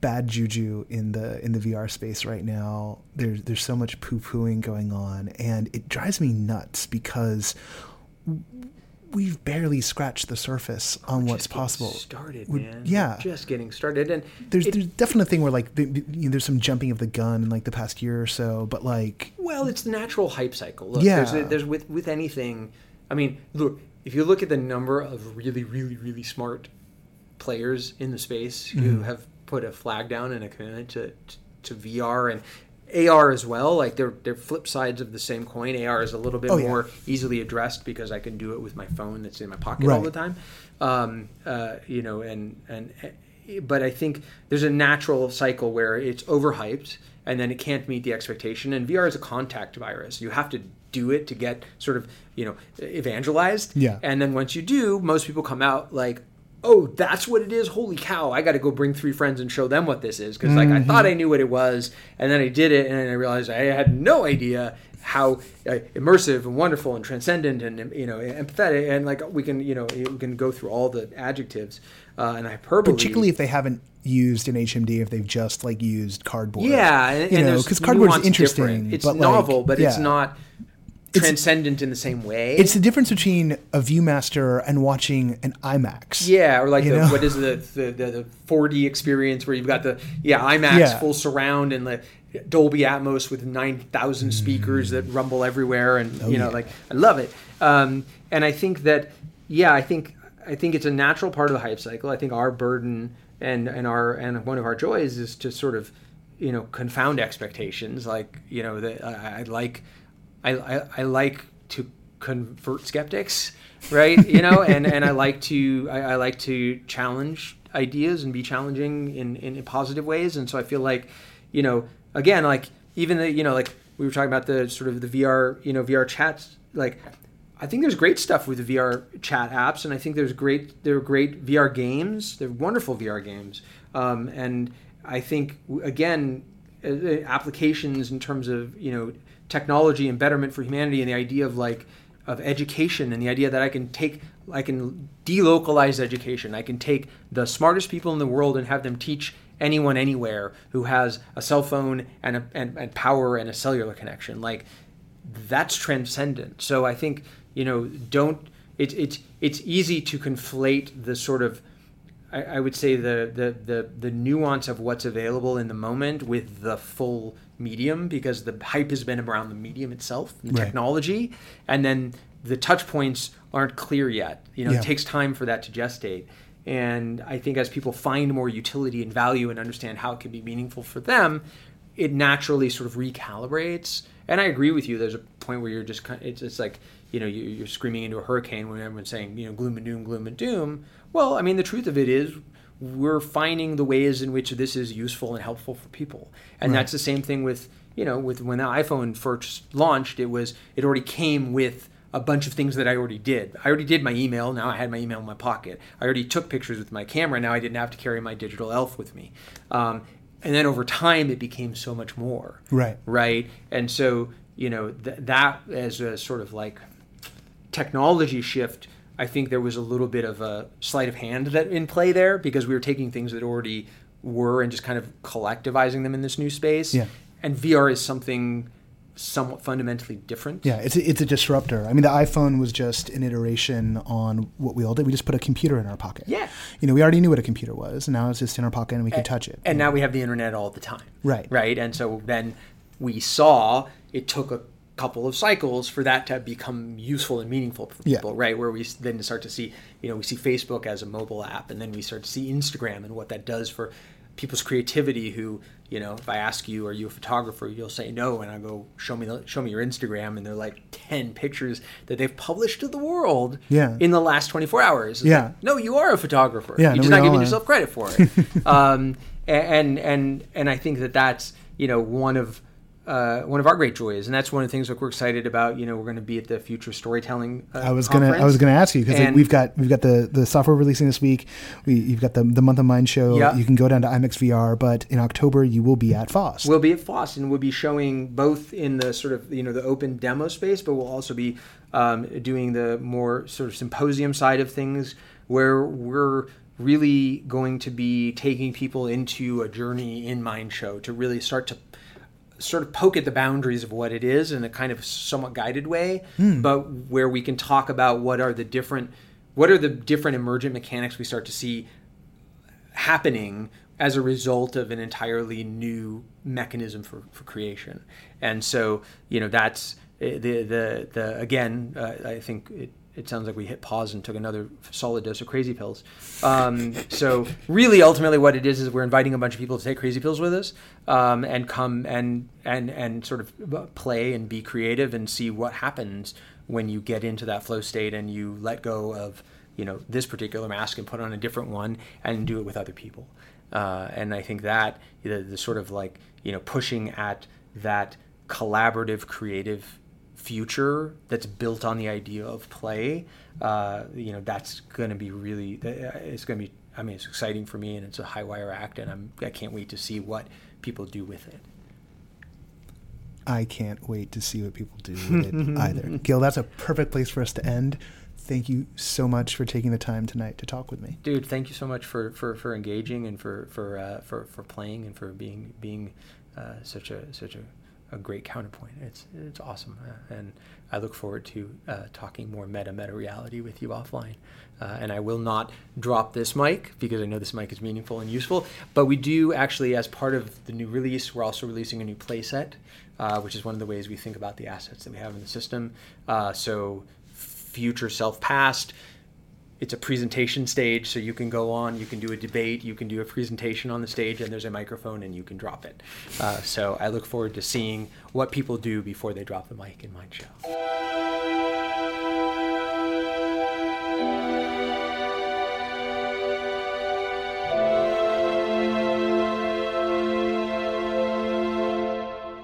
bad juju in the in the V R space right now. There's there's so much poo pooing going on, and it drives me nuts because we've barely scratched the surface on we're what's just possible. Started, we're, man. Yeah, we're just getting started, and there's it, there's definitely a thing where like the, you know, there's some jumping of the gun in like the past year or so, but like well, it's the natural hype cycle. Look, yeah, there's, there's with with anything. I mean, look. If you look at the number of really, really, really smart players in the space who mm. have put a flag down and a commitment to, to, to V R and A R as well, like they're they're flip sides of the same coin. A R is a little bit oh, more yeah. easily addressed because I can do it with my phone that's in my pocket right. all the time, um, uh, you know, and and but I think there's a natural cycle where it's overhyped and then it can't meet the expectation. And V R is a contact virus. You have to do it to get sort of, you know, evangelized. Yeah. And then once you do, most people come out like, oh, that's what it is? Holy cow, I got to go bring three friends and show them what this is. Because, like, mm-hmm. I thought I knew what it was, and then I did it, and I realized I had no idea how uh, immersive and wonderful and transcendent and, you know, empathetic. And, like, we can, you know, we can go through all the adjectives uh, and hyperbole. Particularly if they haven't used an H M D, if they've just, like, used cardboard. Yeah. And, you and know, because cardboard is interesting. Different. It's but novel, like, but yeah. it's not... transcendent it's, in the same way. It's the difference between a Viewmaster and watching an IMAX. Yeah, or like the, what is the the, the the four D experience where you've got the yeah IMAX yeah. full surround and the Dolby Atmos with nine thousand speakers that rumble everywhere, and oh, you know yeah. like I love it. Um, and I think that yeah, I think I think it's a natural part of the hype cycle. I think our burden and and our and one of our joys is to sort of you know confound expectations. Like you know that I, I like. I, I, I like to convert skeptics, right? You know, and, and I like to I, I like to challenge ideas and be challenging in, in, in positive ways. And so I feel like, you know, again, like even the you know like we were talking about the sort of the V R you know V R chats. Like I think there's great stuff with the V R chat apps, and I think there's great there are great V R games. They're wonderful V R games, um, and I think again applications in terms of you know. technology and betterment for humanity, and the idea of like of education, and the idea that I can take I can delocalize education. I can take the smartest people in the world and have them teach anyone anywhere who has a cell phone and a, and, and power and a cellular connection. Like that's transcendent. So I think you know don't it's it's it's easy to conflate the sort of I, I would say the, the the the nuance of what's available in the moment with the full medium, because the hype has been around the medium itself, the right. technology, and then the touch points aren't clear yet. You know, yeah. It takes time for that to gestate. And I think as people find more utility and value and understand how it can be meaningful for them, it naturally sort of recalibrates. And I agree with you. There's a point where you're just kind of, it's, it's like, you know, you're screaming into a hurricane when everyone's saying, you know, gloom and doom, gloom and doom. Well, I mean, the truth of it is, we're finding the ways in which this is useful and helpful for people. And right. that's the same thing with, you know, with when the iPhone first launched, it was, it already came with a bunch of things that I already did. I already did my email. Now I had my email in my pocket. I already took pictures with my camera. Now I didn't have to carry my digital elf with me. Um, and then over time, it became so much more. Right. Right. And so, you know, th- that as a sort of like technology shift, I think there was a little bit of a sleight of hand that in play there, because we were taking things that already were and just kind of collectivizing them in this new space. Yeah. And V R is something somewhat fundamentally different. Yeah, it's a, it's a disruptor. I mean, the iPhone was just an iteration on what we all did. We just put a computer in our pocket. Yeah. You know, we already knew what a computer was, and now it's just in our pocket and we can and, touch it. And now we have the internet all the time. Right. Right? And so then we saw it took a couple of cycles for that to become useful and meaningful for people, yeah. right? Where we then start to see, you know, we see Facebook as a mobile app, and then we start to see Instagram and what that does for people's creativity who, you know, if I ask you, are you a photographer? You'll say no, and I go, show me the, show me your Instagram, and they're like ten pictures that they've published to the world yeah. in the last twenty-four hours. It's yeah. like, no, you are a photographer. Yeah, You're just not giving yourself credit for it. um, and, and, and I think that that's, you know, one of, Uh, one of our great joys, and that's one of the things that we're excited about. You know, we're going to be at the Future Storytelling. Uh, I was gonna, I was gonna ask you, because like, we've got we've got the, the software releasing this week. We, you've got the the Month of Mindshow. Yeah. You can go down to IMAX V R, but in October you will be at FOSS. We'll be at FOSS, and we'll be showing both in the sort of you know the open demo space, but we'll also be um, doing the more sort of symposium side of things, where we're really going to be taking people into a journey in Mindshow to really start to sort of poke at the boundaries of what it is in a kind of somewhat guided way, mm. but where we can talk about what are the different, what are the different emergent mechanics we start to see happening as a result of an entirely new mechanism for, for creation. And so, you know, that's the, the, the again, uh, I think it, it sounds like we hit pause and took another solid dose of crazy pills. Um, so really, ultimately, what it is is we're inviting a bunch of people to take crazy pills with us um, and come and and and sort of play and be creative and see what happens when you get into that flow state and you let go of you know, this particular mask and put on a different one and do it with other people. Uh, and I think that the, the sort of like, you know, pushing at that collaborative, creative future that's built on the idea of play, uh, you know, that's going to be really, it's going to be, I mean, it's exciting for me, and it's a high wire act, and I'm, I can't wait to see what people do with it. I can't wait to see what people do with it either. Gil, that's a perfect place for us to end. Thank you so much for taking the time tonight to talk with me. Dude, thank you so much for, for, for engaging and for, for, uh, for, for playing and for being, being, uh, such a, such a, a great counterpoint. It's, it's awesome. Uh, and I look forward to, uh, talking more meta meta reality with you offline. Uh, and I will not drop this mic because I know this mic is meaningful and useful, but we do actually, as part of the new release, we're also releasing a new play set, uh, which is one of the ways we think about the assets that we have in the system. Uh, so future self past, it's a presentation stage, so you can go on, you can do a debate, you can do a presentation on the stage, and there's a microphone and you can drop it. Uh, so I look forward to seeing what people do before they drop the mic in Mindshow.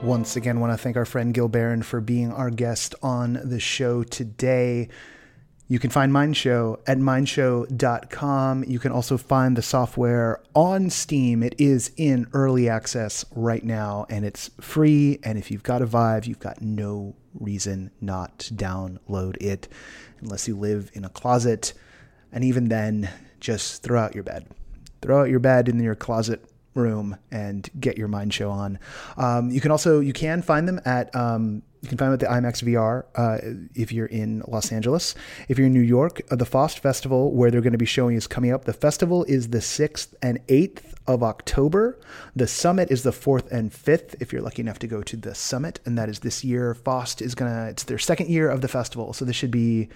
Once again, want to thank our friend Gil Baron for being our guest on the show today. You can find Mindshow at mindshow dot com. You can also find the software on Steam. It is in early access right now, and it's free. And if you've got a Vive, you've got no reason not to download it unless you live in a closet. And even then, just throw out your bed. Throw out your bed in your closet room and get your Mindshow on. Um, you can also, you can find them at, um, you can find them at the IMAX V R uh, if you're in Los Angeles. If you're in New York, uh, the FOST Festival, where they're going to be showing, is coming up. The festival is the sixth and eighth of October. The summit is the fourth and fifth, if you're lucky enough to go to the summit. And that is this year. FOST is going to, it's their second year of the festival. So this should be,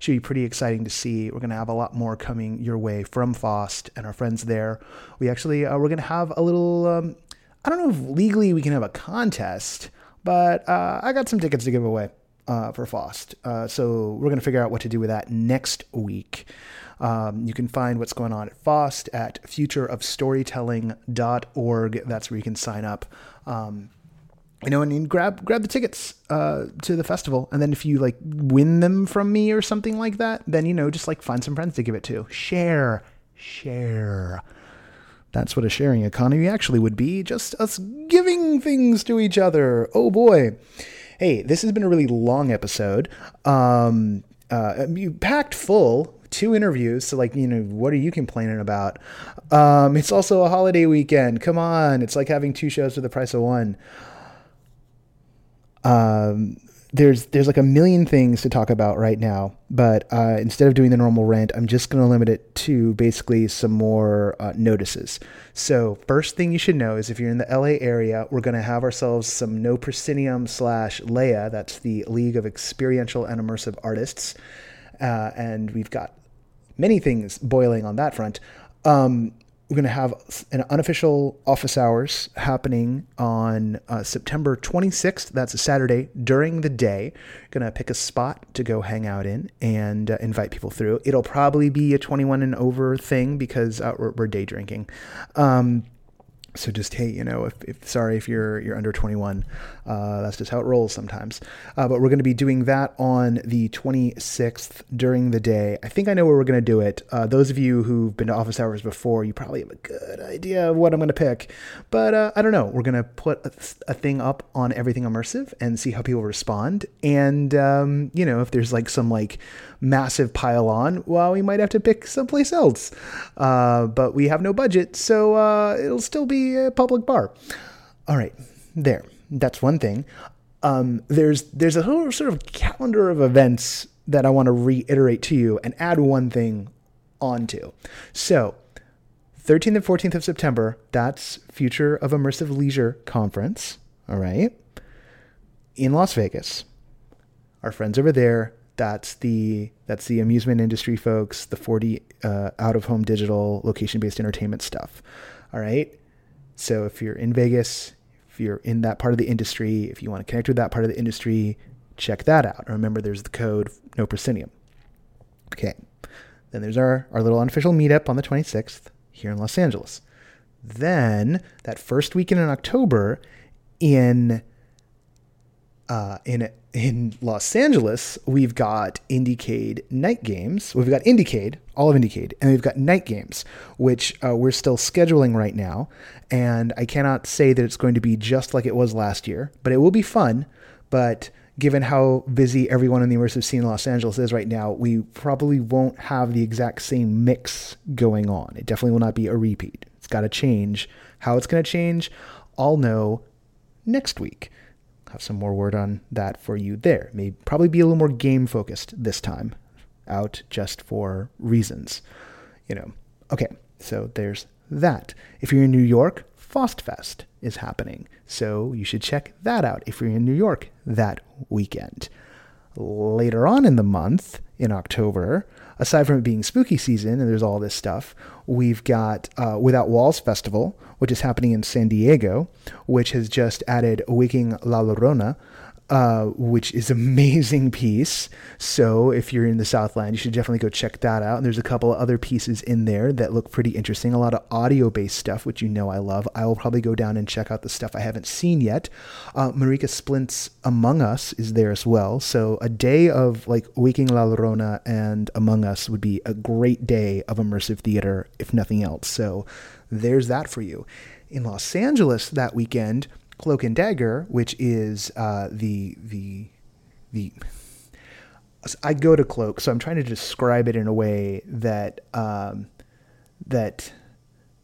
should be pretty exciting to see. We're going to have a lot more coming your way from FOST and our friends there. We actually, uh, we're going to have a little, um, I don't know if legally we can have a contest, but uh, I got some tickets to give away uh, for FOST. Uh, so we're going to figure out what to do with that next week. Um, you can find what's going on at FOST at future of storytelling dot org. That's where you can sign up. Um, You know, and, and grab grab the tickets uh, to the festival. And then if you, like, win them from me or something like that, then, you know, just, like, find some friends to give it to. Share. Share. That's what a sharing economy actually would be. Just us giving things to each other. Oh, boy. Hey, this has been a really long episode. Um, uh, packed full. Two interviews, so, like, you know, what are you complaining about? Um, it's also a holiday weekend. Come on. It's like having two shows for the price of one. Um, there's, there's like a million things to talk about right now, but, uh, instead of doing the normal rant, I'm just going to limit it to basically some more, uh, notices. So first thing you should know is if you're in the L A area, we're going to have ourselves some No Proscenium slash L E A. That's the League of Experiential and Immersive Artists. Uh, and we've got many things boiling on that front. Um, We're going to have an unofficial office hours happening on uh, September twenty-sixth. That's a Saturday during the day. Going to pick a spot to go hang out in and uh, invite people through. It'll probably be a twenty-one and over thing because uh, we're, we're day drinking. Um, so just, hey, you know, if, if sorry if you're you're under twenty-one. Uh, that's just how it rolls sometimes. Uh, but we're going to be doing that on the twenty-sixth during the day. I think I know where we're going to do it. Uh, those of you who've been to office hours before, you probably have a good idea of what I'm going to pick. But uh, I don't know. We're going to put a, a thing up on Everything Immersive and see how people respond. And, um, you know, if there's like some like massive pile on, well, we might have to pick someplace else. Uh, but we have no budget, so uh, it'll still be a public bar. All right, there. That's one thing. Um, there's there's a whole sort of calendar of events that I want to reiterate to you and add one thing onto. So, thirteenth and fourteenth of September, that's Future of Immersive Leisure Conference, all right, in Las Vegas. Our friends over there, that's the that's the amusement industry folks, the forty uh, out-of-home digital location-based entertainment stuff, all right? So if you're in Vegas, if you're in that part of the industry, if you want to connect with that part of the industry, check that out. Remember, there's the code No Proscenium. Okay. Then there's our, our little unofficial meetup on the twenty-sixth here in Los Angeles. Then that first weekend in October in uh, in in Los Angeles, we've got Indiecade night games. We've got Indiecade, all of Indiecade, and we've got night games, which uh, we're still scheduling right now. And I cannot say that it's going to be just like it was last year, but it will be fun. But given how busy everyone in the immersive scene in Los Angeles is right now, we probably won't have the exact same mix going on. It definitely will not be a repeat. It's got to change. How it's going to change, I'll know next week. I'll have some more word on that for you there. May probably be a little more game focused this time out, just for reasons, you know. Okay, so there's that. If you're in New York, FostFest is happening, so you should check that out if you're in New York that weekend. Later on in the month, in October, aside from it being spooky season and there's all this stuff, we've got uh, Without Walls Festival, which is happening in San Diego, which has just added Waking La Llorona, uh, which is an amazing piece. So if you're in the Southland, you should definitely go check that out. And there's a couple of other pieces in there that look pretty interesting. A lot of audio-based stuff, which you know I love. I will probably go down and check out the stuff I haven't seen yet. Uh, Marika Splint's Among Us is there as well. So a day of like Waking La Llorona and Among Us would be a great day of immersive theater, if nothing else. So there's that for you. In Los Angeles that weekend, Cloak and Dagger, which is uh, the the the I go to Cloak, so I'm trying to describe it in a way that um, that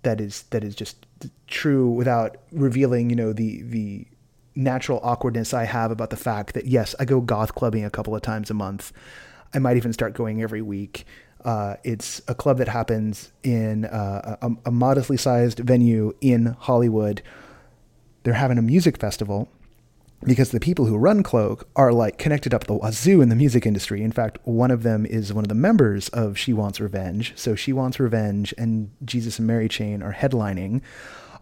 that is that is just true without revealing, you know, the the natural awkwardness I have about the fact that yes, I go goth clubbing a couple of times a month. I might even start going every week. Uh, it's a club that happens in uh, a, a modestly sized venue in Hollywood. They're having a music festival because the people who run Cloak are like connected up the wazoo in the music industry. In fact, one of them is one of the members of She Wants Revenge. So She Wants Revenge and Jesus and Mary Chain are headlining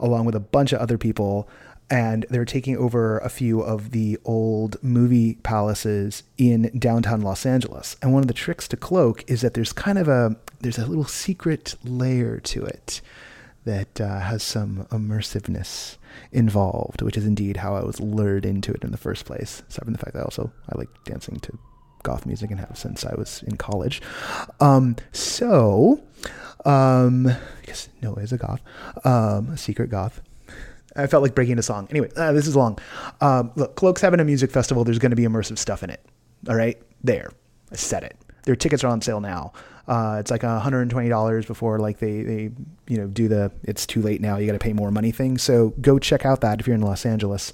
along with a bunch of other people. And they're taking over a few of the old movie palaces in downtown Los Angeles. And one of the tricks to Cloak is that there's kind of a, there's a little secret layer to it that uh, has some immersiveness involved, which is indeed how I was lured into it in the first place. Aside from the fact that also I like dancing to goth music and have since I was in college. Um, so, um, because Noah is a goth, um, a secret goth. I felt like breaking into song. Anyway, uh, this is long. Um, look, Cloak's having a music festival. There's going to be immersive stuff in it. All right, there, I said it. Their tickets are on sale now. Uh, it's like one hundred twenty dollars before like they, they, you know, do the, it's too late now, you got to pay more money thing. So go check out that if you're in Los Angeles.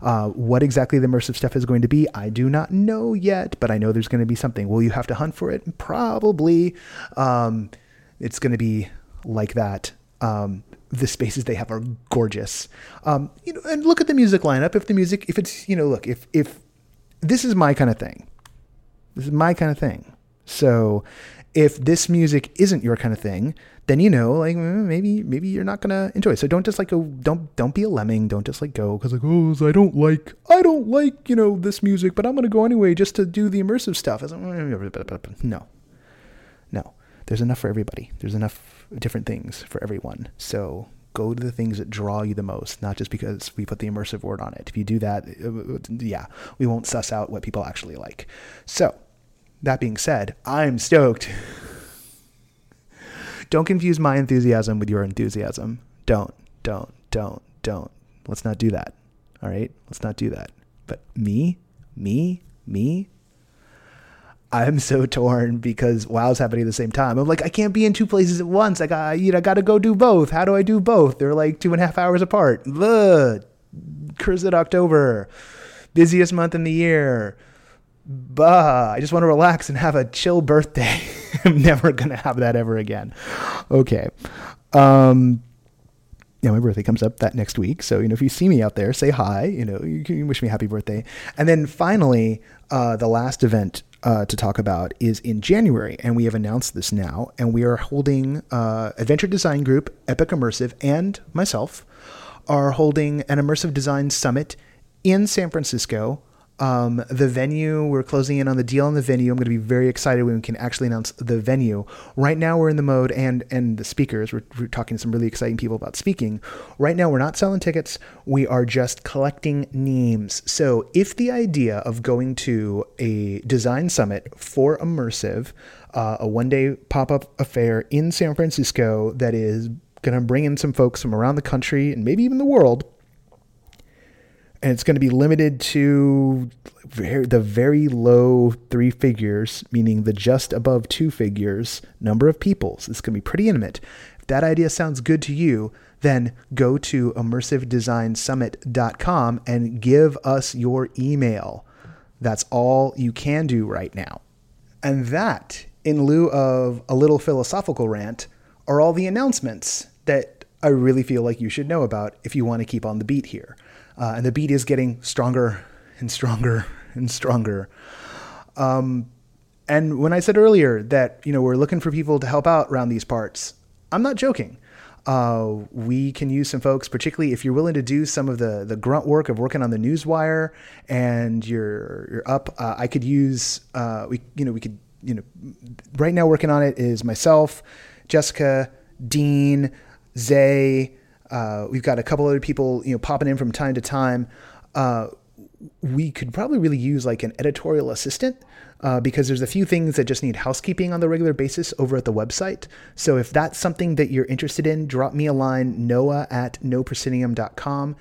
Uh, what exactly the immersive stuff is going to be, I do not know yet, but I know there's going to be something. Will you have to hunt for it? Probably. Um, it's going to be like that. Um, the spaces they have are gorgeous. Um, you know, and look at the music lineup. If the music, if it's, you know, look, if, if this is my kind of thing, this is my kind of thing. So if this music isn't your kind of thing, then, you know, like maybe, maybe you're not going to enjoy it. So don't just like go, don't, don't be a lemming. Don't just like go. Cause like, oh, I don't like, I don't like, you know, this music, but I'm going to go anyway, just to do the immersive stuff. No, no, there's enough for everybody. There's enough different things for everyone. So go to the things that draw you the most, not just because we put the immersive word on it. If you do that, yeah, we won't suss out what people actually like. So, that being said, I'm stoked. Don't confuse my enthusiasm with your enthusiasm. Don't, don't, don't, don't. Let's not do that. All right? Let's not do that. But me, me, me, I'm so torn because WoW's happening at the same time. I'm like, I can't be in two places at once. I got, you know, I got to go do both. How do I do both? They're like two and a half hours apart. Ugh. Cursed October. Busiest month in the year. Bah, I just want to relax and have a chill birthday. I'm never going to have that ever again. Okay. Um, yeah, my birthday comes up that next week. So, you know, if you see me out there, say hi, you know, you can wish me happy birthday. And then finally, uh, the last event uh, to talk about is in January. And we have announced this now. And we are holding uh, Adventure Design Group, Epic Immersive, and myself are holding an Immersive Design Summit in San Francisco Um, the venue, we're closing in on the deal on the venue. I'm going to be very excited when we can actually announce the venue. Right now we're in the mode, and and the speakers, we're, we're talking to some really exciting people about speaking. Right now we're not selling tickets. We are just collecting names. So if the idea of going to a design summit for Immersive, uh, a one-day pop-up affair in San Francisco that is going to bring in some folks from around the country and maybe even the world, and it's going to be limited to the very low three figures, meaning the just above two figures number of people. So it's going to be pretty intimate. If that idea sounds good to you, then go to immersive design summit dot com and give us your email. That's all you can do right now. And that, in lieu of a little philosophical rant, are all the announcements that I really feel like you should know about if you want to keep on the beat here. Uh, and the beat is getting stronger and stronger and stronger. Um, and when I said earlier that, you know, we're looking for people to help out around these parts, I'm not joking. Uh, we can use some folks, particularly if you're willing to do some of the, the grunt work of working on the newswire and you're, you're up. Uh, I could use, uh, we, you know, we could, you know, right now working on it is myself, Jessica, Dean, Zay. Uh, we've got a couple other people, you know, popping in from time to time. Uh, we could probably really use like an editorial assistant uh, because there's a few things that just need housekeeping on the regular basis over at the website. So if that's something that you're interested in, drop me a line, noah at no proscenium dot com.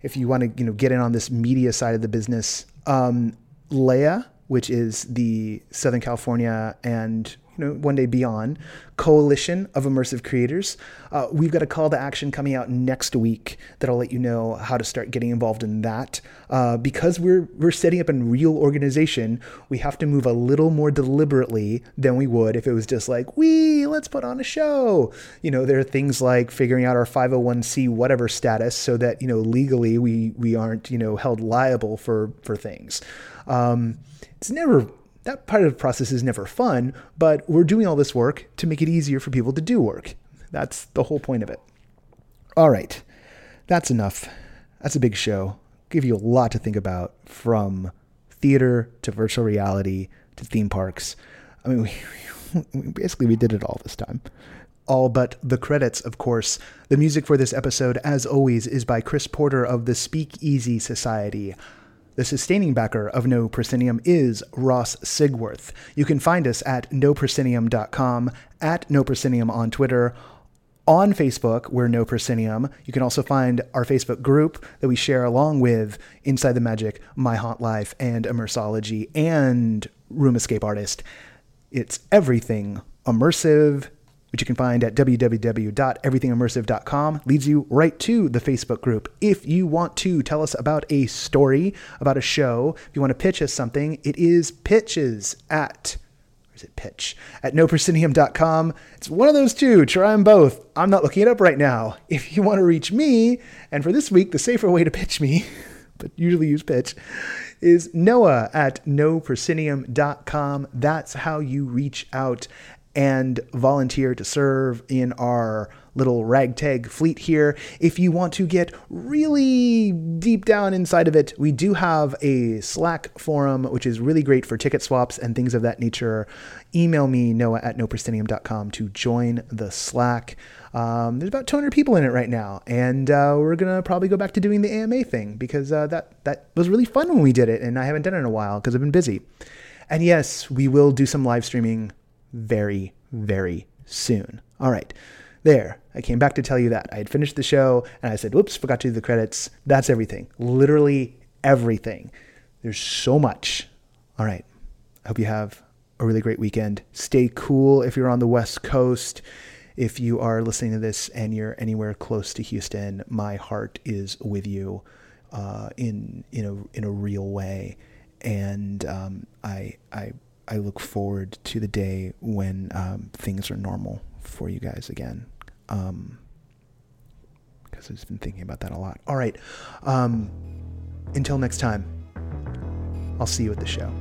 If you want to, you know, get in on this media side of the business. um, Leia, which is the Southern California and Know, one day beyond coalition of immersive creators. Uh, we've got a call to action coming out next week that'll let you know how to start getting involved in that. Uh, because we're we're setting up a real organization, we have to move a little more deliberately than we would if it was just like, we let's put on a show. You know, there are things like figuring out our five oh one c whatever status so that, you know, legally we we aren't, you know, held liable for for things. Um, it's never That part of the process is never fun, but we're doing all this work to make it easier for people to do work. That's the whole point of it. All right, that's enough. That's a big show. Give you a lot to think about, from theater to virtual reality to theme parks. I mean, we, we basically we did it all this time. All but the credits, of course. The music for this episode, as always, is by Chris Porter of the Speakeasy Society. The sustaining backer of No Proscenium is Ross Sigworth. You can find us at no proscenium dot com, at No Proscenium on Twitter, on Facebook, we're No Proscenium. You can also find our Facebook group that we share along with Inside the Magic, My Haunt Life, and Immersology, and Room Escape Artist. It's Everything Immersive, which you can find at w w w dot everything immersive dot com, leads you right to the Facebook group. If you want to tell us about a story, about a show, if you want to pitch us something, it is pitches at, or is it pitch, at no proscenium dot com. It's one of those two. Try them both. I'm not looking it up right now. If you want to reach me, and for this week, the safer way to pitch me, but usually use pitch, is noah at no proscenium dot com. That's how you reach out and volunteer to serve in our little ragtag fleet here. If you want to get really deep down inside of it, we do have a Slack forum, which is really great for ticket swaps and things of that nature. Email me, noah at no proscenium dot com, to join the Slack. Um, there's about two hundred people in it right now, and uh, we're going to probably go back to doing the A M A thing, because uh, that, that was really fun when we did it, and I haven't done it in a while because I've been busy. And yes, we will do some live streaming very, very soon. All right. There. I came back to tell you that. I had finished the show and I said, whoops, forgot to do the credits. That's everything. Literally everything. There's so much. All right. I hope you have a really great weekend. Stay cool if you're on the West Coast. If you are listening to this and you're anywhere close to Houston, my heart is with you uh, in, in, a, in a real way. And um, I... I I look forward to the day when um, things are normal for you guys again, because um, I've just been thinking about that a lot. All right. Um, until next time, I'll see you at the show.